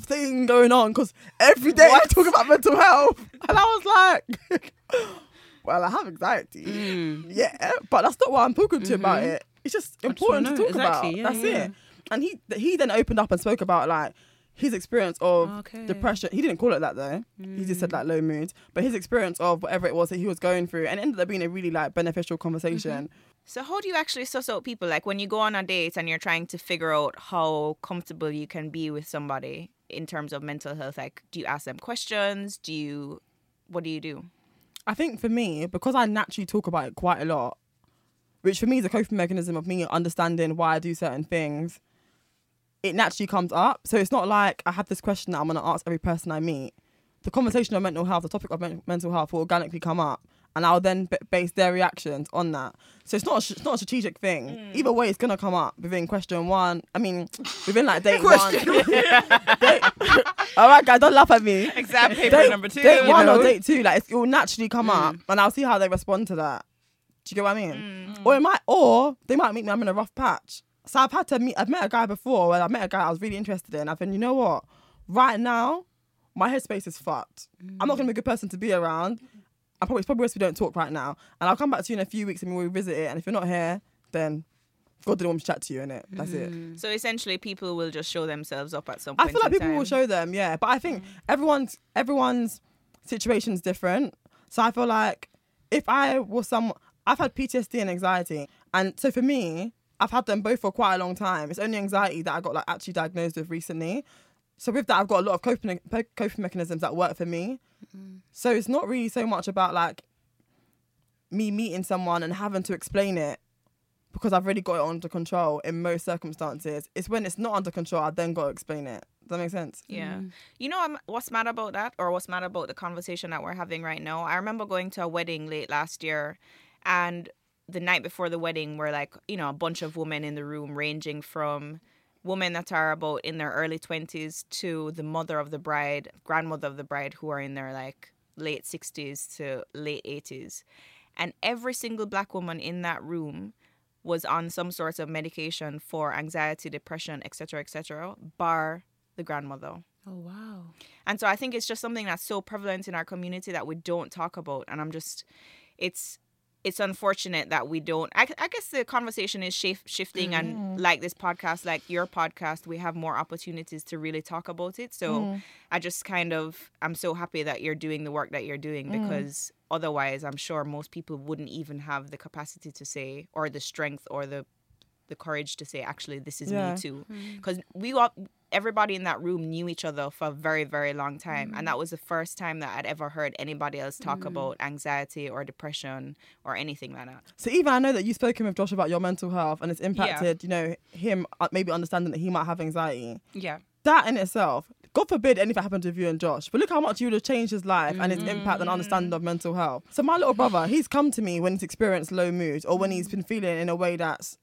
thing going on? Because every day what? I talk about mental health, and I was like. Well, I have anxiety. Mm. Yeah, but that's not why I'm talking to you mm-hmm. about it. It's just important just to talk exactly. about. Yeah, that's yeah. it. And he he then opened up and spoke about like his experience of okay. depression. He didn't call it that though. Mm. He just said like low mood. But his experience of whatever it was that he was going through, and it ended up being a really like beneficial conversation. Mm-hmm. So how do you actually suss out people? Like when you go on a date and you're trying to figure out how comfortable you can be with somebody in terms of mental health, like do you ask them questions? Do you, what do you do? I think for me, because I naturally talk about it quite a lot, which for me is a coping mechanism of me understanding why I do certain things, it naturally comes up. So it's not like I have this question that I'm going to ask every person I meet. The conversation on mental health, the topic of men- mental health will organically come up and I'll then b- base their reactions on that. So it's not a, sh- it's not a strategic thing. Mm. Either way, it's going to come up within question one. I mean, within like date one. date- All right, guys, don't laugh at me. Exam paper date, number two. Date one know? Or date two, like it's, it will naturally come mm. up, and I'll see how they respond to that. Do you get what I mean? Mm. Or it might, or they might meet me. I'm in a rough patch, so I've had to meet. I've met a guy before, where I met a guy I was really interested in. I've been, you know what? Right now, my headspace is fucked. Mm. I'm not gonna be a good person to be around. I probably it's probably best we don't talk right now, and I'll come back to you in a few weeks and we'll revisit it. And if you're not here, then. God didn't want me to chat to you, innit? That's mm. it. So essentially, people will just show themselves up at some point. I feel like people time. Will show them, yeah. But I think mm. everyone's everyone's situation's different. So I feel like if I was some... I've had P T S D and anxiety. And so for me, I've had them both for quite a long time. It's only anxiety that I got like actually diagnosed with recently. So with that, I've got a lot of coping, coping mechanisms that work for me. Mm. So it's not really so much about like me meeting someone and having to explain it. Because I've really got it under control in most circumstances. It's when it's not under control, I've then got to explain it. Does that make sense? Yeah. Mm. You know what's mad about that or what's mad about the conversation that we're having right now? I remember going to a wedding late last year and the night before the wedding were like, you know, a bunch of women in the room ranging from women that are about in their early twenties to the mother of the bride, grandmother of the bride, who are in their like late sixties to late eighties. And every single black woman in that room was on some sort of medication for anxiety, depression, et cetera, et cetera, bar the grandmother. Oh, wow. And so I think it's just something that's so prevalent in our community that we don't talk about. And I'm just, it's it's unfortunate that we don't. I, I guess the conversation is shif- shifting mm-hmm. and like this podcast, like your podcast, we have more opportunities to really talk about it. So mm. I just kind of, I'm so happy that you're doing the work that you're doing, because mm. otherwise I'm sure most people wouldn't even have the capacity to say, or the strength or the the courage to say, actually, this is yeah. me too. Because mm. we all, everybody in that room knew each other for a very, very long time. Mm. And that was the first time that I'd ever heard anybody else talk mm. about anxiety or depression or anything like that. So Eva, I know that you've spoken with Josh about your mental health and it's impacted, yeah. you know, him maybe understanding that he might have anxiety. Yeah. That in itself, God forbid anything happened with you and Josh, but look how much you would have changed his life and his mm. impact and understanding of mental health. So my little brother, he's come to me when he's experienced low mood or when he's been feeling in a way that's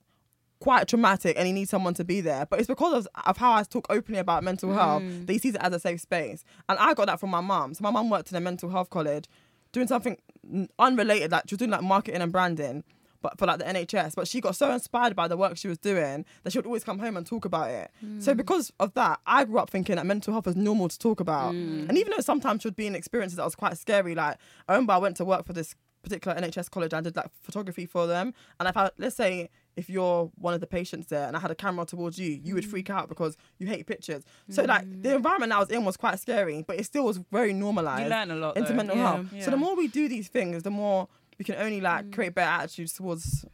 quite traumatic and he needs someone to be there, but it's because of, of how I talk openly about mental health mm. that he sees it as a safe space. And I got that from my mum. So my mum worked in a mental health college doing something unrelated, like she was doing like marketing and branding, but for like the N H S, but she got so inspired by the work she was doing that she would always come home and talk about it. Mm. So because of that, I grew up thinking that mental health is normal to talk about. Mm. And even though sometimes she would be in experiences that was quite scary, like I remember I went to work for this particular N H S college and I did like photography for them, and I found, let's say if you're one of the patients there and I had a camera towards you, you would freak out because you hate pictures. So, like, the environment I was in was quite scary, but it still was very normalised. You learn a lot, into though. mental yeah. health. Yeah. So the more we do these things, the more we can only, like, create better attitudes towards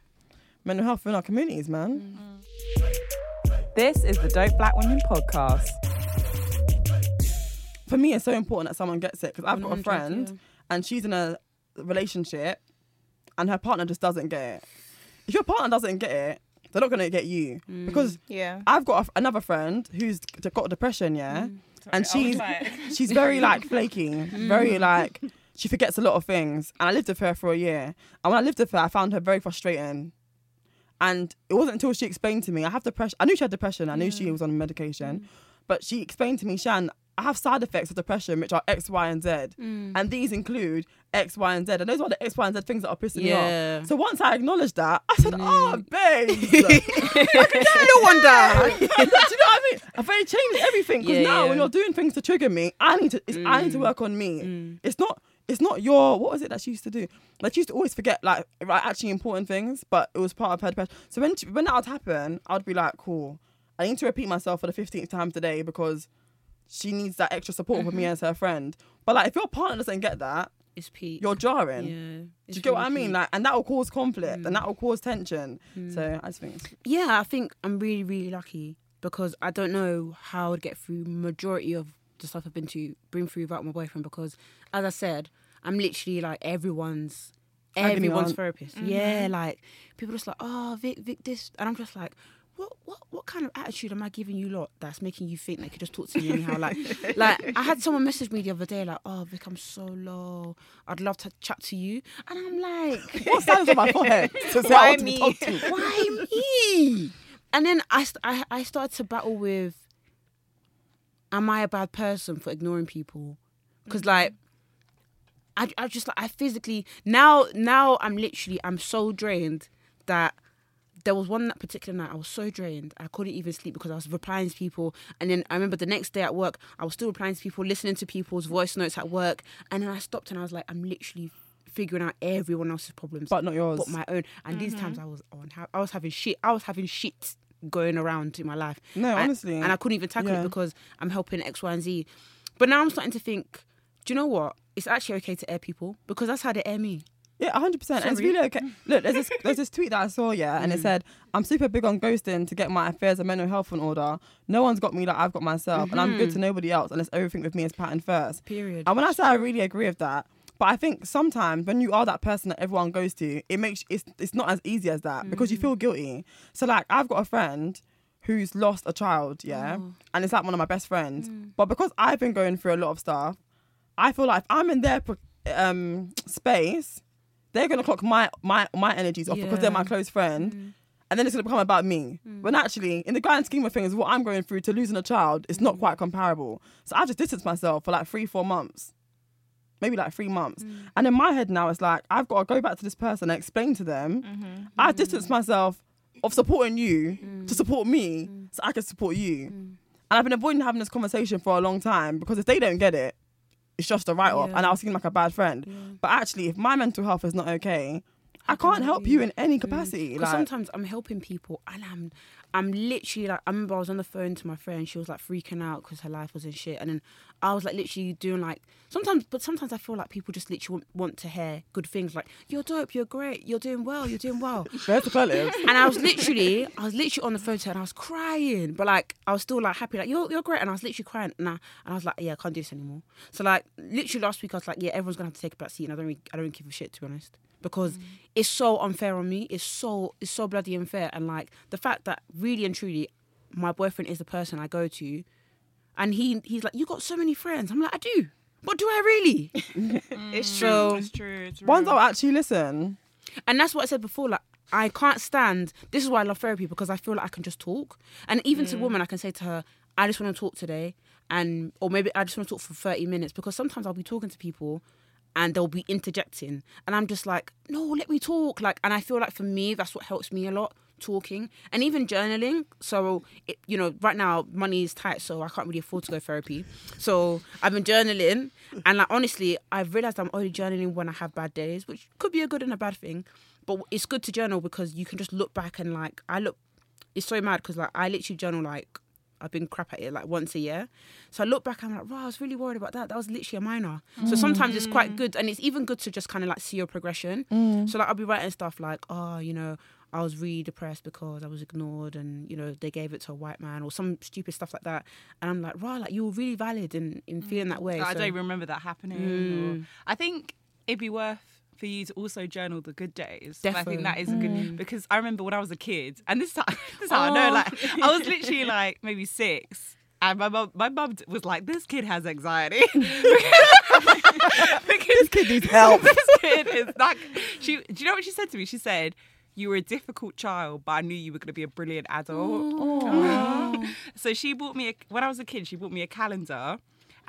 mental health in our communities, man. Mm-hmm. This is the Dope Black Women Podcast. For me, it's so important that someone gets it, because I've got a friend yeah. and she's in a relationship and her partner just doesn't get it. If your partner doesn't get it, they're not going to get you. Mm. Because yeah. I've got a f- another friend who's d- got depression, yeah? Mm. Sorry, and she's she's very, like, flaky. Mm. Very, like, she forgets a lot of things. And I lived with her for a year. And when I lived with her, I found her very frustrating. And it wasn't until she explained to me, I have depression. I knew she had depression. I knew yeah. she was on medication. Mm. But she explained to me, Shan, I have side effects of depression, which are X, Y, and Z. Mm. And these include X, Y, and Z. And those are the X, Y, and Z things that are pissing yeah. me off. So once I acknowledged that, I said, mm. oh, babe. No wonder. Do you know what I mean? I've really changed everything. Because yeah, now yeah. when you're doing things to trigger me, I need to it's, mm. I need to work on me. Mm. It's not it's not your, what was it that she used to do? Like, she used to always forget, like, like actually important things, but it was part of her depression. So when, when that would happen, I'd be like, cool. I need to repeat myself for the fifteenth time today because she needs that extra support mm-hmm. from me as her friend. But, like, if your partner doesn't get that, it's peak. You're jarring. Yeah, do you get really what I mean? Peak. Like, and that will cause conflict mm. and that will cause tension. Mm. So I just think it's... Yeah, I think I'm really, really lucky because I don't know how I'd get through majority of the stuff I've been to, bring through without my boyfriend, because, as I said, I'm literally, like, everyone's... Everyone's therapist. Mm-hmm. Yeah, like, people just like, oh, Vic, Vic, this... And I'm just like... What, what what kind of attitude am I giving you lot that's making you think they could just talk to me anyhow? Like, like I had someone message me the other day, like, oh, Vic, I'm so low. I'd love to chat to you. And I'm like... What sounds on my forehead? So why me? To to? Why me? And then I, st- I, I started to battle with, am I a bad person for ignoring people? Because, like, I, I just, like, I physically... Now, now I'm literally, I'm so drained that... There was one that particular night I was so drained I couldn't even sleep because I was replying to people, and then I remember the next day at work I was still replying to people, listening to people's voice notes at work, and then I stopped and I was like, I'm literally figuring out everyone else's problems but not yours, but my own. And mm-hmm. these times I was on, I was having shit, I was having shit going around in my life. No, and, honestly, and I couldn't even tackle yeah. it because I'm helping X, Y, and Z. But now I'm starting to think, do you know what? It's actually okay to air people because that's how they air me. Yeah, one hundred percent. Sorry. And it's really okay. Look, there's this, there's this tweet that I saw, yeah, and mm. it said, I'm super big on ghosting to get my affairs and mental health in order. No one's got me like I've got myself, mm-hmm. and I'm good to nobody else unless everything with me is patterned first. Period. And when I say I really agree with that, but I think sometimes when you are that person that everyone goes to, it makes it's it's not as easy as that mm. because you feel guilty. So, like, I've got a friend who's lost a child, yeah, oh. and it's like one of my best friends. Mm. But because I've been going through a lot of stuff, I feel like if I'm in their um, space... They're going to clock my, my, my energies off yeah. because they're my close friend. Mm. and then it's going to become about me. Mm. When actually, in the grand scheme of things, what I'm going through to losing a child is not quite comparable. So I just distanced myself for like three, four months. Maybe like three months. Mm. And in my head now, it's like, I've got to go back to this person and explain to them. Mm-hmm. I've distanced myself of supporting you mm. to support me mm. so I can support you. Mm. And I've been avoiding having this conversation for a long time because if they don't get it, it's just a write-off yeah. and I'll seem like a bad friend. Yeah. But actually, if my mental health is not okay, I can't help you in any capacity. Because mm. like, sometimes I'm helping people and I'm I'm literally like, I remember I was on the phone to my friend, she was like freaking out because her life was in shit. And then I was like literally doing like, sometimes, but sometimes I feel like people just literally want, want to hear good things like, you're dope, you're great, you're doing well, you're doing well. And I was literally, I was literally on the phone to her and I was crying. But like, I was still like happy, like, you're, you're great. And I was literally crying and I, and I was like, yeah, I can't do this anymore. So like, literally last week I was like, yeah, everyone's going to have to take a back seat and I don't, really, I don't give a shit, to be honest. Because mm. it's so unfair on me. It's so it's so bloody unfair. And like the fact that really and truly, my boyfriend is the person I go to, and he he's like, you got so many friends. I'm like, I do, but do I really? Mm. It's true. So, it's true. It's real. Ones that will actually listen. And that's what I said before. Like I can't stand. This is why I love therapy because I feel like I can just talk. And even mm. to a woman, I can say to her, I just want to talk today, and or maybe I just want to talk for thirty minutes because sometimes I'll be talking to people. And they'll be interjecting. And I'm just like, no, let me talk. Like, and I feel like for me, that's what helps me a lot, talking. And even journaling. So, it, you know, right now, money is tight, so I can't really afford to go therapy. So I've been journaling. And like, honestly, I've realised I'm only journaling when I have bad days, which could be a good and a bad thing. But it's good to journal because you can just look back and like, I look, it's so mad because like, I literally journal like, I've been crap at it like once a year. So I look back and I'm like, wow, I was really worried about that. That was literally a minor. Mm. So sometimes it's quite good. And it's even good to just kind of like see your progression. Mm. So like I'll be writing stuff like, oh, you know, I was really depressed because I was ignored and, you know, they gave it to a white man or some stupid stuff like that. And I'm like, wow, like you were really valid in, in mm. feeling that way. I so. don't remember that happening. Mm. Or, I think it'd be worth for you to also journal the good days. Definitely. I think that is a good mm. because I remember when I was a kid, and this is how, this is how oh. I know, like I was literally like maybe six, and my mum my mum was like, "This kid has anxiety." This kid needs help. This kid is like she. Do you know what she said to me? She said, "You were a difficult child, but I knew you were going to be a brilliant adult." Oh. Wow. So she bought me a, when I was a kid. She bought me a calendar.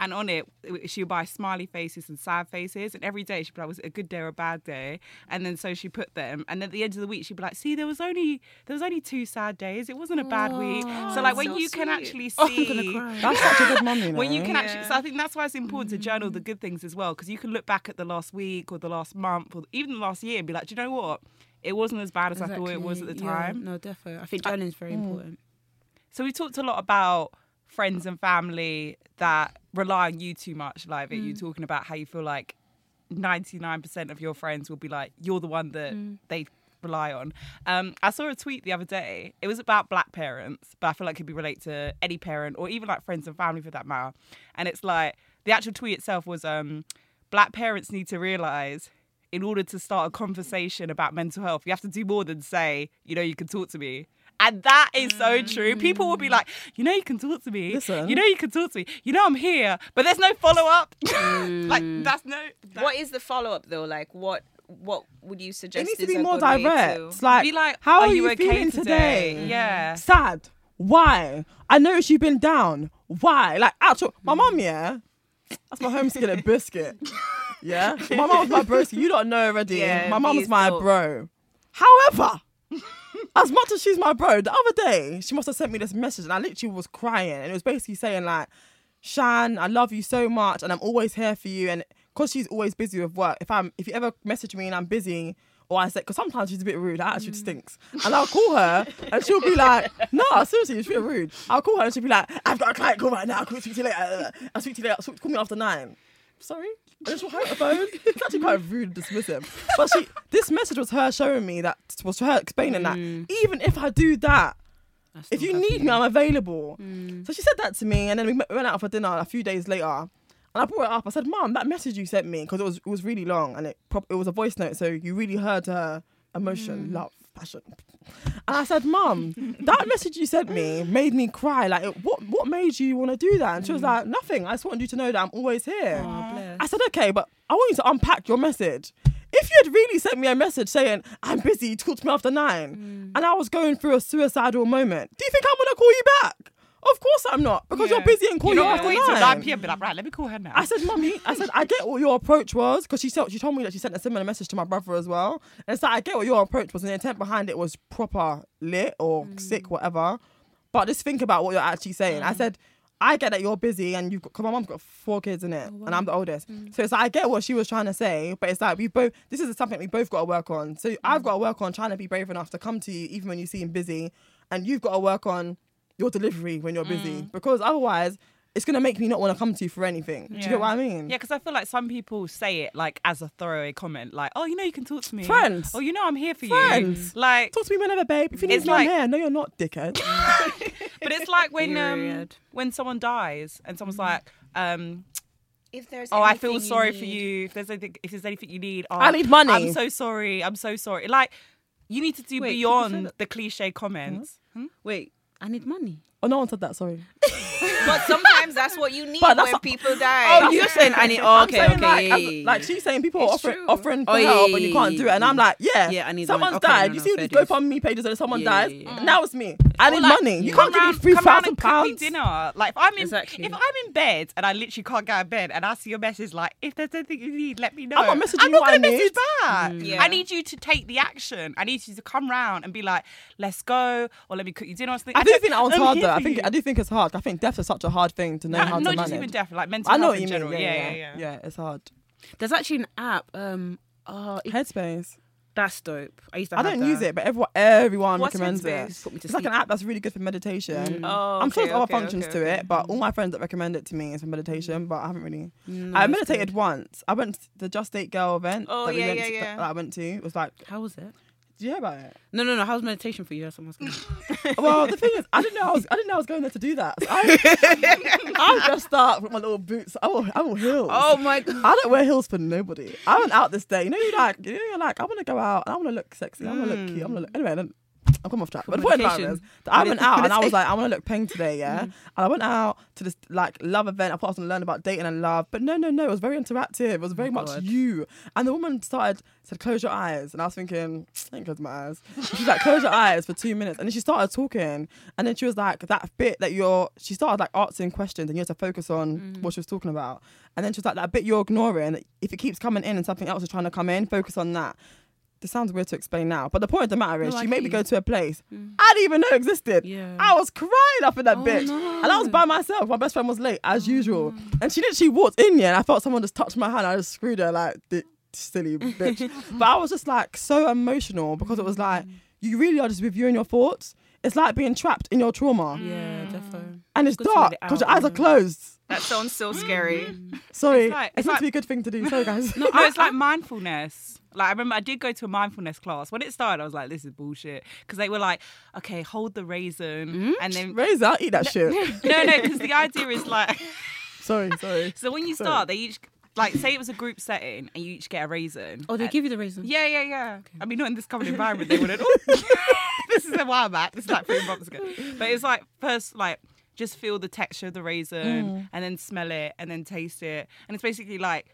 And on it, she would buy smiley faces and sad faces. And every day she'd be like, was it a good day or a bad day? And then so she put them. And at the end of the week, she'd be like, see, there was only there was only two sad days. It wasn't a bad oh, week. So like when so you sweet. Can actually see. Oh, I'm going to cry. That's such a good mum, you know? When you can yeah. actually. So I think that's why it's important mm-hmm. to journal the good things as well. Because you can look back at the last week or the last month or even the last year and be like, do you know what? It wasn't as bad as exactly. I thought it was at the time. Yeah, no, definitely. I think journaling is very mm. important. So we talked a lot about friends and family that rely on you too much, like mm. you talking about how you feel like ninety-nine percent of your friends will be like, you're the one that mm. they rely on. Um, I saw a tweet the other day. It was about black parents, but I feel like it could be related to any parent or even like friends and family for that matter. And it's like, the actual tweet itself was, um, black parents need to realise in order to start a conversation about mental health, you have to do more than say, you know, you can talk to me. And that is so true. People will be like, you know, you can talk to me. Listen. You know, you can talk to me. You know, I'm here. But there's no follow-up. Mm. Like, that's no... That. What is the follow-up, though? Like, what what would you suggest? It needs to be more direct. To... Like, be like, how are, are you, you okay feeling today? today? Mm. Yeah. Sad. Why? I noticed you've been down. Why? Like, actual... My mum, yeah? That's my home skillet biscuit. Yeah? My mum's my bro. So you don't know already. Yeah, my mum's my talk. bro. However... As much as she's my bro, the other day, she must have sent me this message and I literally was crying. And it was basically saying like, Shan, I love you so much and I'm always here for you. And because she's always busy with work, if I'm if you ever message me and I'm busy, or I say, because sometimes she's a bit rude, that actually mm. stinks. And I'll call her and she'll be like, no, seriously, she's a bit rude. I'll call her and she'll be like, I've got a client call right now, I'll speak to you later. I'll speak to you later, call me after nine. Sorry? I just want her on the phone. It's actually quite rude and dismissive. But she, this message was her showing me that, was her explaining mm. that even if I do that, That's if you happening. need me, I'm available. Mm. So she said that to me and then we went out for dinner a few days later and I brought it up. I said, Mum, that message you sent me, because it was it was really long and it pro- it was a voice note, so you really heard her emotion, mm. love, passion. And I said, Mum, that message you sent me made me cry. Like, it, what what made you want to do that? And she was like, nothing. I just wanted you to know that I'm always here. Aww, I said, okay, but I want you to unpack your message. if you had really sent me a message saying, I'm busy, talk to me after nine, mm. and I was going through a suicidal moment, do you think I'm going to call you back? Of course I'm not, because yeah. you're busy and calling you, know, you after nine. nine p m and be like, right, let me call her now. I said, Mummy, I said, I get what your approach was, because she, she told me that she sent a similar message to my brother as well. And so I get what your approach was, and the intent behind it was proper lit or mm. sick, whatever. But just think about what you're actually saying. Mm. I said, I get that you're busy and you've got, because my mum's got four kids in it, oh, wow. and I'm the oldest. Mm. So it's like, I get what she was trying to say, but it's like, we both, this is something we both got to work on. So mm. I've got to work on trying to be brave enough to come to you even when you seem busy, and you've got to work on your delivery when you're mm. busy, because otherwise it's going to make me not want to come to you for anything. Yeah. Do you get what I mean? Yeah, because I feel like some people say it like as a throwaway comment, like, oh, you know you can talk to me. Friends. Oh, you know I'm here for Friends. You. Like, talk to me whenever, babe. If you need me, I'm here. No, you're not, dickhead. But it's like when um, when someone dies and someone's like, um, if there's oh, I feel sorry for you. If there's anything, if there's anything you need. Oh, I need money. I'm so sorry. I'm so sorry. Like, you need to do Wait, beyond the cliche comments. Hmm? Wait, I need money. Oh, no one said that, sorry. But sometimes that's what you need when a- people die. Oh, you're saying I need, oh, okay, okay. Like, I'm, like she's saying people it's are offering, offering for oh, yeah, help yeah, and you can't do it. And yeah. I'm like, yeah, yeah I need someone's okay, died. No, no, you see all these GoFundMe pages that someone yeah, dies. Yeah, yeah. Now it's me. I need like, money. You can't round, give me three thousand pounds. Dinner. Like, if I'm, in, exactly. if I'm in bed and I literally can't get out of bed and I see your message like, if there's anything you need, let me know. I'm not messaging you what I need. I'm not going to message back. I need you to take the action. I need you to come round and be like, let's go, or let me cook you dinner or something. I do think that was harder. I think I do think it's hard. I think death is such a hard thing to know no, how to manage. Not just even death, like mental I know health what you in mean. General. Yeah yeah yeah, yeah, yeah, yeah. It's hard. There's actually an app. Um, uh, Headspace. That's dope. I used to. I have don't that. use it, but everyone, everyone What's recommends Headspace? It. Put me to it's sleep. Like an app that's really good for meditation. Mm. Oh, okay, I'm sure there's other okay, functions okay, to okay. it, but all my friends that recommend it to me is for meditation. But I haven't really. No, I meditated good. once. I went to the Just Date Girl event. Oh that we yeah, went yeah, to, yeah. That I went to. It was like. How was it? Did you hear about it? No, no, no. How's meditation for you? That's what I'm asking. Well, the thing is, I didn't know I was. I didn't know I was going there to do that. So I, I dressed up with my little boots. I wore, I wore heels. Oh my god! I don't wear heels for nobody. I went out this day. You know, you like, you know, you're like, I want to go out and I want to look sexy. I want to look cute. I want to look. Anyway, then I've come off track. But the point about it is, I went out and I was like, I want to look peng today, yeah. Mm. And I went out to this like love event. I put us on learn about dating and love. But no, no, no. It was very interactive. It was very oh, much God. you. And the woman started said, "Close your eyes," and I was thinking, I ain't close my eyes. She's like, "Close your eyes for two minutes," and then she started talking, and then she was like, "That bit that you're," she started like asking questions, and you had to focus on mm. what she was talking about, and then she was like, "That bit you're ignoring. If it keeps coming in, and something else is trying to come in, focus on that." This sounds weird to explain now, but the point of the matter is, no, she made me go to a place mm. I didn't even know existed. Yeah. I was crying up in that oh, bitch. No. And I was by myself. My best friend was late, as oh, usual. No. And she literally walked in, yeah, and I felt someone just touched my hand. I just screwed her like, silly bitch. But I was just like so emotional because it was like, you really are just reviewing your thoughts. It's like being trapped in your trauma. Yeah, definitely. And it's, it's dark because your eyes are closed. That sounds so scary. Mm-hmm. Sorry, it's, like, it's, it's like, not to be a good thing to do. Sorry, guys. No, no, it's like mindfulness. Like I remember, I did go to a mindfulness class. When it started, I was like, "This is bullshit," because they were like, "Okay, hold the raisin," mm? and then raisin. I'll eat that no, shit. No, no, because the idea is like, sorry, sorry. So when you sorry. start, they each. Like, say it was a group setting and you each get a raisin. Oh, they and, give you the raisin? Yeah, yeah, yeah. Okay. I mean, not in this covered environment. They wouldn't. Oh, this is a while back. This is like three months ago. But it's like, first, like, just feel the texture of the raisin mm. and then smell it and then taste it. And it's basically like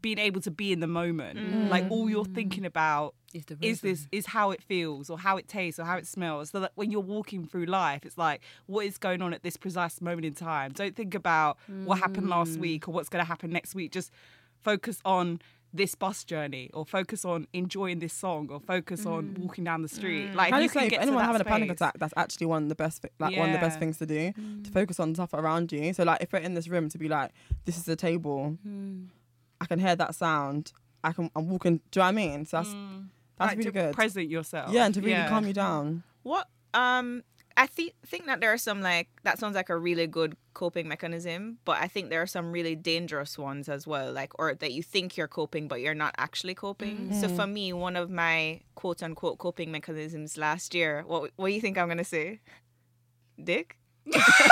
being able to be in the moment. Mm. Like, all you're thinking about is, the is this, is how it feels or how it tastes or how it smells. So that when you're walking through life, it's like, what is going on at this precise moment in time? Don't think about mm. what happened last week or what's going to happen next week. Just focus on this bus journey or focus on enjoying this song or focus mm. on walking down the street. Mm. Like, if you can say, get if anyone to that having space, a panic attack, that's actually one of the best like yeah. one of the best things to do, mm. to focus on stuff around you. So like, if we're in this room, to be like, this is a table, mm. I can hear that sound, I can, I'm walking, do you know what I mean? So that's mm. that's like, really to good. Present yourself. Yeah, and to really yeah. calm you down. What um I th- think that there are some, like, that sounds like a really good coping mechanism, but I think there are some really dangerous ones as well, like, or that you think you're coping, but you're not actually coping. Mm-hmm. So for me, one of my quote unquote coping mechanisms last year, what what do you think I'm going to say? Dick? Hey! Hey!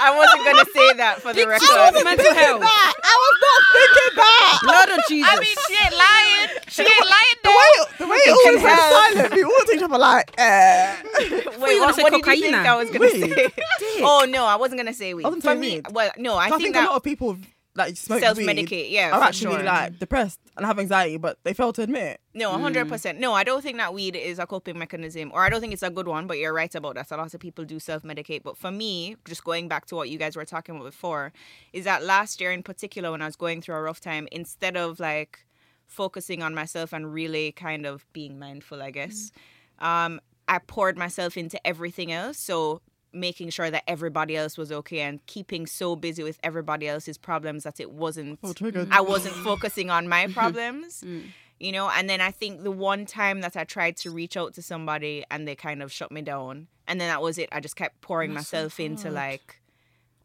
I wasn't going to say that for the record. I wasn't mental health. That. I was not thinking that. Blood of Jesus. I mean, she ain't lying. She ain't lying there. The way, the way it always went silent, we all think about like, eh. Wait, wait, what, what did you think I was going to say? Dick. Oh, no, I wasn't going to say wait. For me, well, no, I so think, I think that, a lot of people like smoke self-medicate weed, yeah, are actually sure. like depressed and have anxiety, but they fail to admit it. No, one hundred percent. Mm. No, I don't think that weed is a coping mechanism, or I don't think it's a good one, but you're right about that. A lot of people do self-medicate. But for me, just going back to what you guys were talking about before, is that last year in particular, when I was going through a rough time, instead of like focusing on myself and really kind of being mindful, I guess, mm. um, I poured myself into everything else. So making sure that everybody else was okay and keeping so busy with everybody else's problems that it wasn't, oh, I wasn't focusing on my problems, mm. you know? And then I think the one time that I tried to reach out to somebody and they kind of shut me down, and then that was it. I just kept pouring That's myself so into like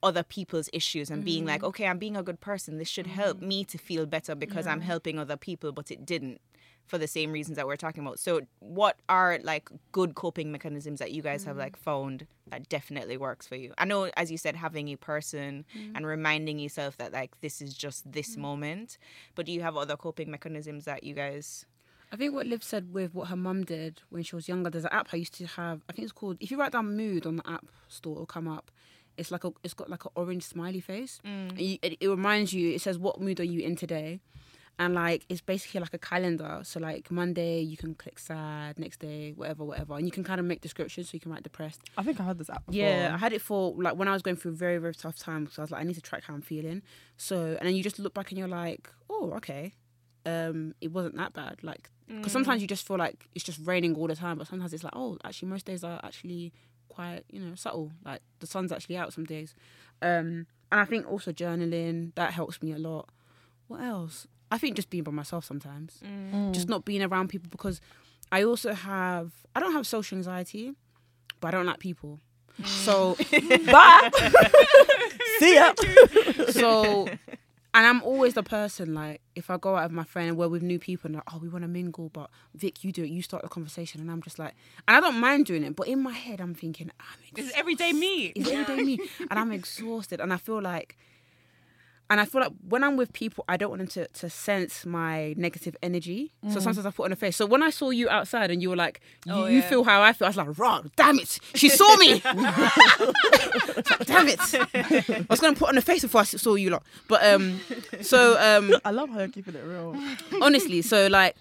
other people's issues and mm. being like, okay, I'm being a good person. This should mm. help me to feel better because yeah. I'm helping other people, but it didn't, for the same reasons that we're talking about. So what are like good coping mechanisms that you guys mm. have like found that definitely works for you? I know, as you said, having a person mm. and reminding yourself that like this is just this mm. moment, but do you have other coping mechanisms that you guys... I think what Liv said with what her mum did when she was younger, there's an app I used to have, I think it's called, if you write down Mood on the app store, it'll come up. It's like a, it's got like an orange smiley face. Mm. And you, it, it reminds you, it says, what mood are you in today? And, like, it's basically like a calendar. So, like, Monday, you can click sad, next day, whatever, whatever. And you can kind of make descriptions, so you can write depressed. I think I had this app before. Yeah, I had it for, like, when I was going through very, very tough times. Because I was like, I need to track how I'm feeling. So, and then you just look back and you're like, oh, okay. Um, it wasn't that bad. Like, because mm. sometimes you just feel like it's just raining all the time. But sometimes it's like, oh, actually, most days are actually quite, you know, subtle. Like, the sun's actually out some days. Um, and I think also journaling, that helps me a lot. What else? I think just being by myself sometimes. Mm. Just not being around people, because I also have... I don't have social anxiety, but I don't like people. Mm. So... but... see ya! So... And I'm always the person, like, if I go out with my friend and we're with new people and like, oh, we want to mingle, but Vic, you do it, you start the conversation. And I'm just like, and I don't mind doing it, but in my head, I'm thinking, I'm exhausted. This is everyday me. It's everyday me. And I'm exhausted. And I feel like... And I feel like when I'm with people, I don't want them to, to sense my negative energy. Mm. So sometimes I put on a face. So when I saw you outside and you were like, you, oh, yeah. you feel how I feel, I was like, rah, damn it. She saw me. Like, damn it. I was going to put on a face before I saw you lot. But um, so... Um, I love how you're keeping it real. Honestly, so like...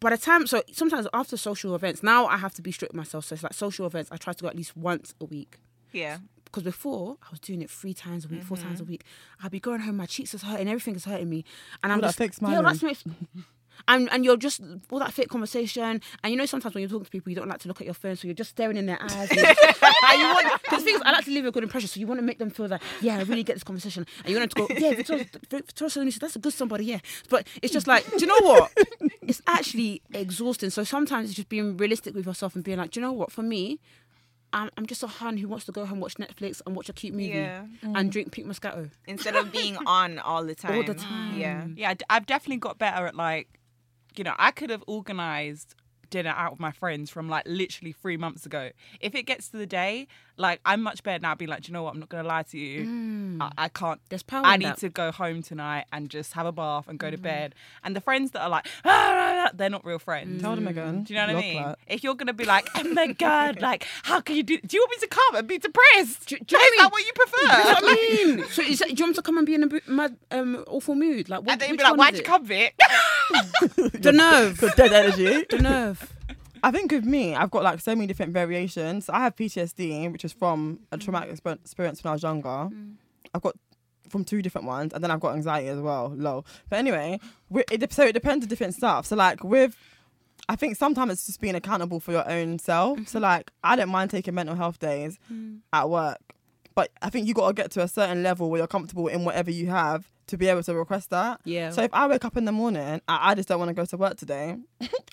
By the time, so sometimes after social events, now I have to be strict with myself. So it's like social events, I try to go at least once a week. Yeah. Because before, I was doing it three times a week, mm-hmm. four times a week. I'd be going home, my cheeks is hurting, everything is hurting me. And I'm all just... That yeah, that's my... And, and you're just... All that fake conversation. And you know, sometimes when you're talking to people, you don't like to look at your phone, so you're just staring in their eyes. Because things, I like to leave a good impression, so you want to make them feel that, yeah, I really get this conversation. And you want them to go, yeah, Victoria Sanusi, that's a good somebody, yeah. But it's just like, do you know what? It's actually exhausting. So sometimes it's just being realistic with yourself and being like, do you know what? For me... I'm just a hun who wants to go home, watch Netflix and watch a cute movie yeah. mm. and drink pink Moscato. Instead of being on all the time. All the time. Yeah. Yeah, I've definitely got better at, like, you know, I could have organised dinner out with my friends from, like, literally three months ago. If it gets to the day, like, I'm much better now being like, do you know what, I'm not going to lie to you. Mm. I-, I can't. There's power I in need that. To go home tonight and just have a bath and go mm-hmm. to bed. And the friends that are like, ah, they're not real friends. Mm. Tell them again. Do you know what Love I mean? That. If you're going to be like, oh my God, like, how can you do, do you want me to come and be depressed? Do, do you know is that what you prefer? That's what I mean. So is that, do you want to come and be in a mad, um, awful mood? Like, what, and they'd be like, why'd you come, Vic? The nerve. The dead energy. The nerve. I think with me, I've got like so many different variations. I have P T S D, which is from a traumatic experience when I was younger. Mm. I've got from two different ones, and then I've got anxiety as well. Lol. But anyway, it, so it depends on different stuff. So like with, I think sometimes it's just being accountable for your own self. Mm-hmm. So like, I don't mind taking mental health days mm. at work, but I think you got to get to a certain level where you're comfortable in whatever you have to be able to request that. Yeah. So if I wake up in the morning and I, I just don't want to go to work today,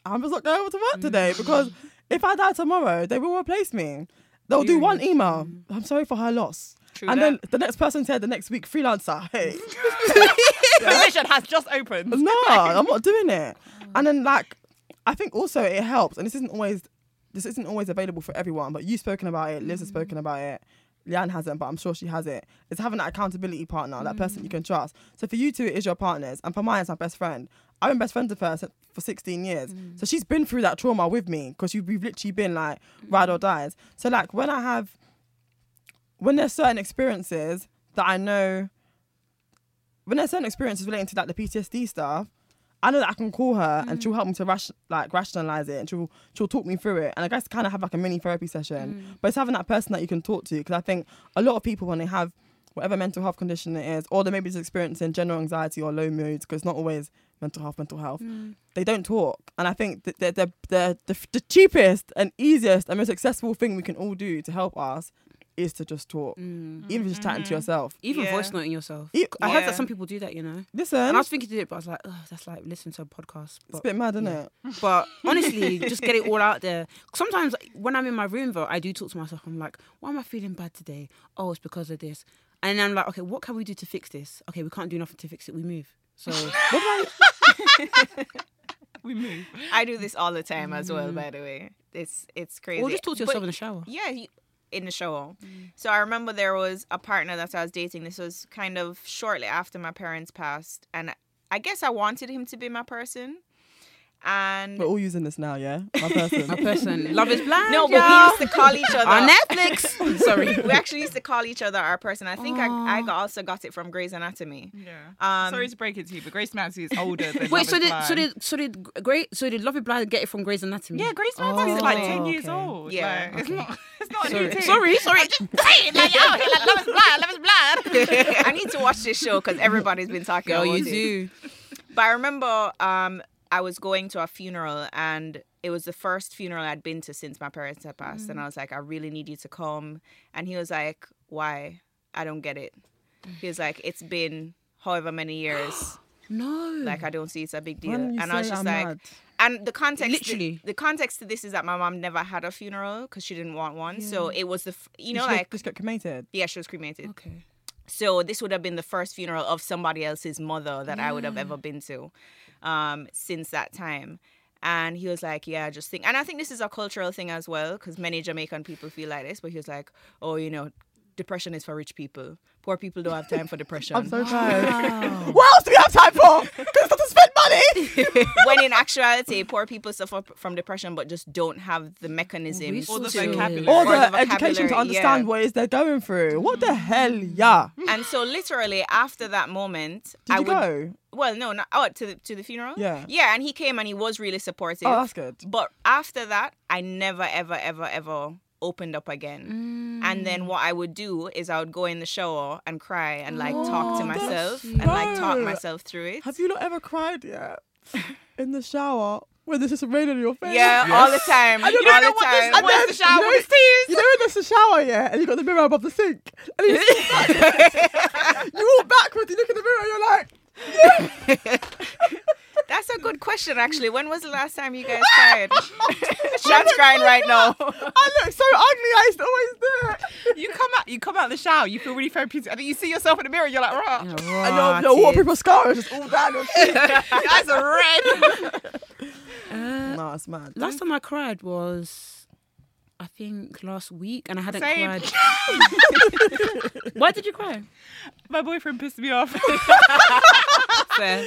I'm just not going to work today because if I die tomorrow, they will replace me. They'll do one email. I'm sorry for her loss. True and that. Then the next person said the next week, freelancer. Hey. The position has just opened. No, I'm not doing it. And then like, I think also it helps. And this isn't always, this isn't always available for everyone, but you've spoken about it. Liz has spoken about it. Leanne hasn't, but I'm sure she has it. It's having that accountability partner, that mm. person you can trust. So for you two, it is your partners. And for mine, it's my best friend. I've been best friends with her for sixteen years. Mm. So she's been through that trauma with me because we've literally been like ride or dies. So like when I have, when there's certain experiences that I know when there's certain experiences relating to like the P T S D stuff, I know that I can call her mm. and she'll help me to ration, like rationalize it, and she'll she'll talk me through it. And I guess kind of have like a mini therapy session, mm. but it's having that person that you can talk to, because I think a lot of people when they have whatever mental health condition it is, or they maybe just experiencing general anxiety or low moods, because it's not always mental health, mental health. Mm. They don't talk, and I think that they're, they're, they're the, the cheapest and easiest and most successful thing we can all do to help us is to just talk, mm. even just chatting mm-hmm. to yourself, even yeah. voice noting yourself. E- I yeah. heard that some people do that, you know. Listen, and I was thinking to do it, but I was like, oh, that's like listening to a podcast. But, it's a bit mad, isn't yeah. it? But honestly, just get it all out there. Sometimes when I'm in my room, though, I do talk to myself. I'm like, why am I feeling bad today? Oh, it's because of this. And I'm like, okay, what can we do to fix this? Okay, we can't do nothing to fix it. We move. So what about we move? I do this all the time mm. as well. By the way, it's it's crazy. Or just talk to yourself but, in the shower. Yeah. You, in the show. Mm. So I remember there was a partner that I was dating. This was kind of shortly after my parents passed. And I guess I wanted him to be my person. And we're all using this now, yeah? My person. My person. Love is Blind. No, but y'all. We used to call each other. On Netflix. Sorry. We actually used to call each other our person. I think oh. I, I also got it from Grey's Anatomy. Yeah. Um, Sorry to break it to you, but Grey's Anatomy is older than Wait, so did, so did so did Grey, so did Love is Blind get it from Grey's Anatomy? Yeah, Grey's Anatomy oh, is like ten okay. years old. Yeah. Like, okay. It's not. It's not sorry. a new thing. Sorry. Sorry. I'm just saying, like, yo, he's like, Love is Blind. Love is Blind. I need to watch this show because everybody's been talking about it. Oh, you do. But I remember. Um, I was going to a funeral, and it was the first funeral I'd been to since my parents had passed. Mm. And I was like, I really need you to come. And he was like, why? I don't get it. He was like, it's been however many years. No. Like, I don't see it's a big deal. And I was just I'm like, mad. And the context, literally, the, the context to this is that my mom never had a funeral because she didn't want one. Yeah. So it was the, f- you know, she like. Just got cremated. Yeah, she was cremated. Okay. So this would have been the first funeral of somebody else's mother that yeah. I would have ever been to. Um, since that time. And he was like, yeah, just think. And I think this is a cultural thing as well, because many Jamaican people feel like this. But he was like, oh, you know, depression is for rich people. Poor people don't have time for depression. I'm so tired. Wow. What else do we have time for? Because it's not to spend money. When in actuality, poor people suffer from depression, but just don't have the mechanisms or the vocabulary or the, or the education to understand yeah. what it is they're going through. What the hell, yeah. And so, literally, after that moment, did I you would, go? Well, no, not oh, to the to the funeral. Yeah, yeah. And he came, and he was really supportive. Oh, that's good. But after that, I never, ever, ever, ever. opened up again. Mm. And then what I would do is I would go in the shower and cry and like oh, talk to myself and like talk myself through it. Have you not ever cried yet in the shower where there's just rain on your face? Yeah, yes. all the time. And you all know the time. And then, the shower you know, with tears. You know when there's a shower, yeah, and you got the mirror above the sink and you you walk backwards, you look in the mirror and you're like, yeah. That's a good question, actually. When was the last time you guys cried? Shan's crying right now. I look so ugly. I used to always do it. You come out, you come out of the shower. You feel really therapeutic. I mean, you see yourself in the mirror. You're like, rah. Yeah, rah and your, your waterproof mascara is just all down. Your eyes are red. uh, no, it's mad. Last time I cried was, I think, last week, and I hadn't Same. cried. Why did you cry? My boyfriend pissed me off. Fair.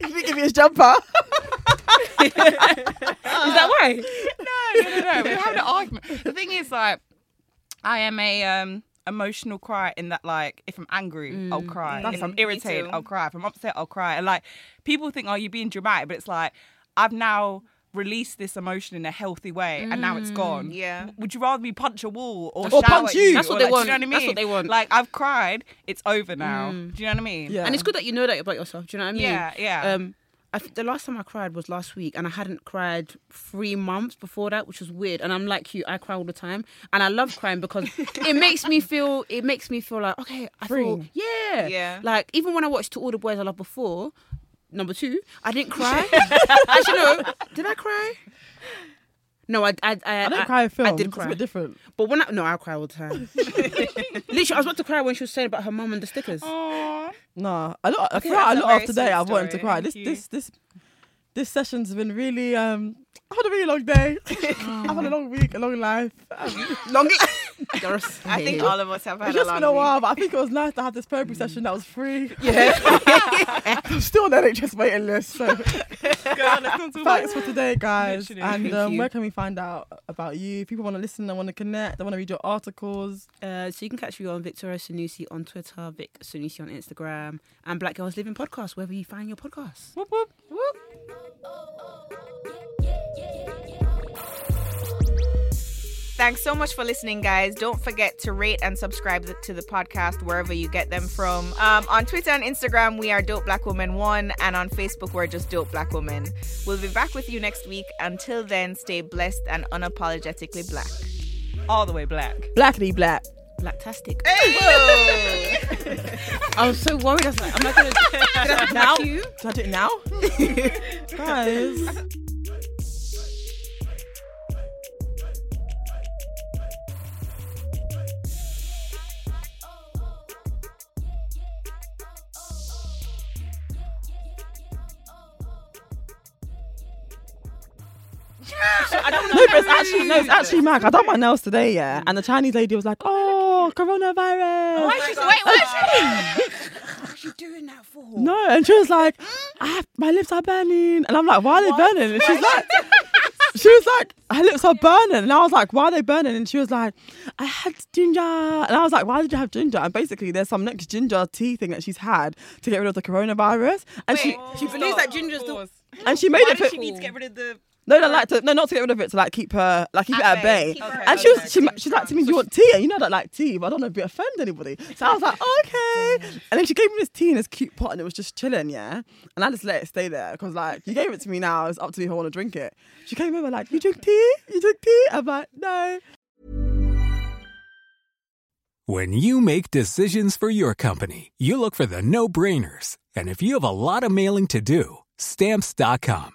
He didn't give me his jumper. Is that why? No, no, no, no. We were having an argument. The thing is, like, I am a um, emotional crier in that, like, if I'm angry, mm. I'll cry. That's if I'm irritated, I'll cry. If I'm upset, I'll cry. And, like, people think, oh, you're being dramatic, but it's like, I've now released this emotion in a healthy way, mm. and now it's gone. Yeah. Would you rather me punch a wall or, or shout at you? That's what or, they like, want. Do you know what I mean? That's what they want. Like, I've cried. It's over now. Mm. Do you know what I mean? Yeah. And it's good that you know that about yourself. Do you know what I mean? Yeah, yeah. Um, I th- the last time I cried was last week, and I hadn't cried three months before that, which was weird. And I'm like you, I cry all the time, and I love crying because it makes me feel. It makes me feel like okay, I Free. feel yeah, yeah. Like even when I watched To All the Boys I Loved Before, number two, I didn't cry. Actually, no, did I cry? No, I I I, I didn't I, cry. A film. I did cry. It's a bit different. But when I no, I cry all the time. Literally, I was about to cry when she was saying about her mum and the stickers. Aww. Nah, a lot. I cried a lot after today. I wanted to cry. This, this, this, this session's been really. Um, I had a really long day. I've had a long week, a long life, um, long. Dorothy. I think all of us have had a long It's just been a while, week. But I think it was nice to have this February mm. session that was free. Yeah. I'm still on N H S waiting list. So. Thanks for today, guys. Literally. And um, where can we find out about you? If people want to listen, they want to connect, they want to read your articles. Uh, so you can catch me on Victoria Sanusi on Twitter, Vic Sanusi on Instagram, and Black Girls Living Podcast, wherever you find your podcasts. Whoop, whoop, whoop. Thanks so much for listening, guys. Don't forget to rate and subscribe to the podcast wherever you get them from. Um, on Twitter and Instagram, we are Dope Black Woman One, and on Facebook, we're just Dope Black Woman. We'll be back with you next week. Until then, stay blessed and unapologetically black. All the way black. Blackly black. Blacktastic. Hey! I was so worried. I was like, I'm not going to now. Should I do it now? Guys. I don't know. No, but it's actually, no, it's actually mad. I done my nails today, yeah. And the Chinese lady was like, oh, coronavirus. Oh, why is she, wait, why is she, what is she doing that for? No, and she was like, I have, my lips are burning. And I'm like, why are they what? burning? And she's like, she was like, her lips are burning. And I was like, why are they burning? And she was like, I had ginger. And I was like, why did you have ginger? And basically, there's some next ginger tea thing that she's had to get rid of the coronavirus. And wait, she, oh, she believes that ginger's the... And she made why it... Why she need to get rid of the... No, no, like to, no, not to get rid of it, to like keep her, like keep at it at bay. bay. Okay, and she was, she, she's like to me, do you want tea? And you know I don't like tea, but I don't want to offend anybody. So I was like, oh, okay. And then she gave me this tea in this cute pot, and it was just chilling, yeah. And I just let it stay there because like you gave it to me now, it's up to me if I want to drink it. She came over like, you drink tea? You drink tea? I'm like, no. When you make decisions for your company, you look for the no-brainers, and if you have a lot of mailing to do. Stamps dot com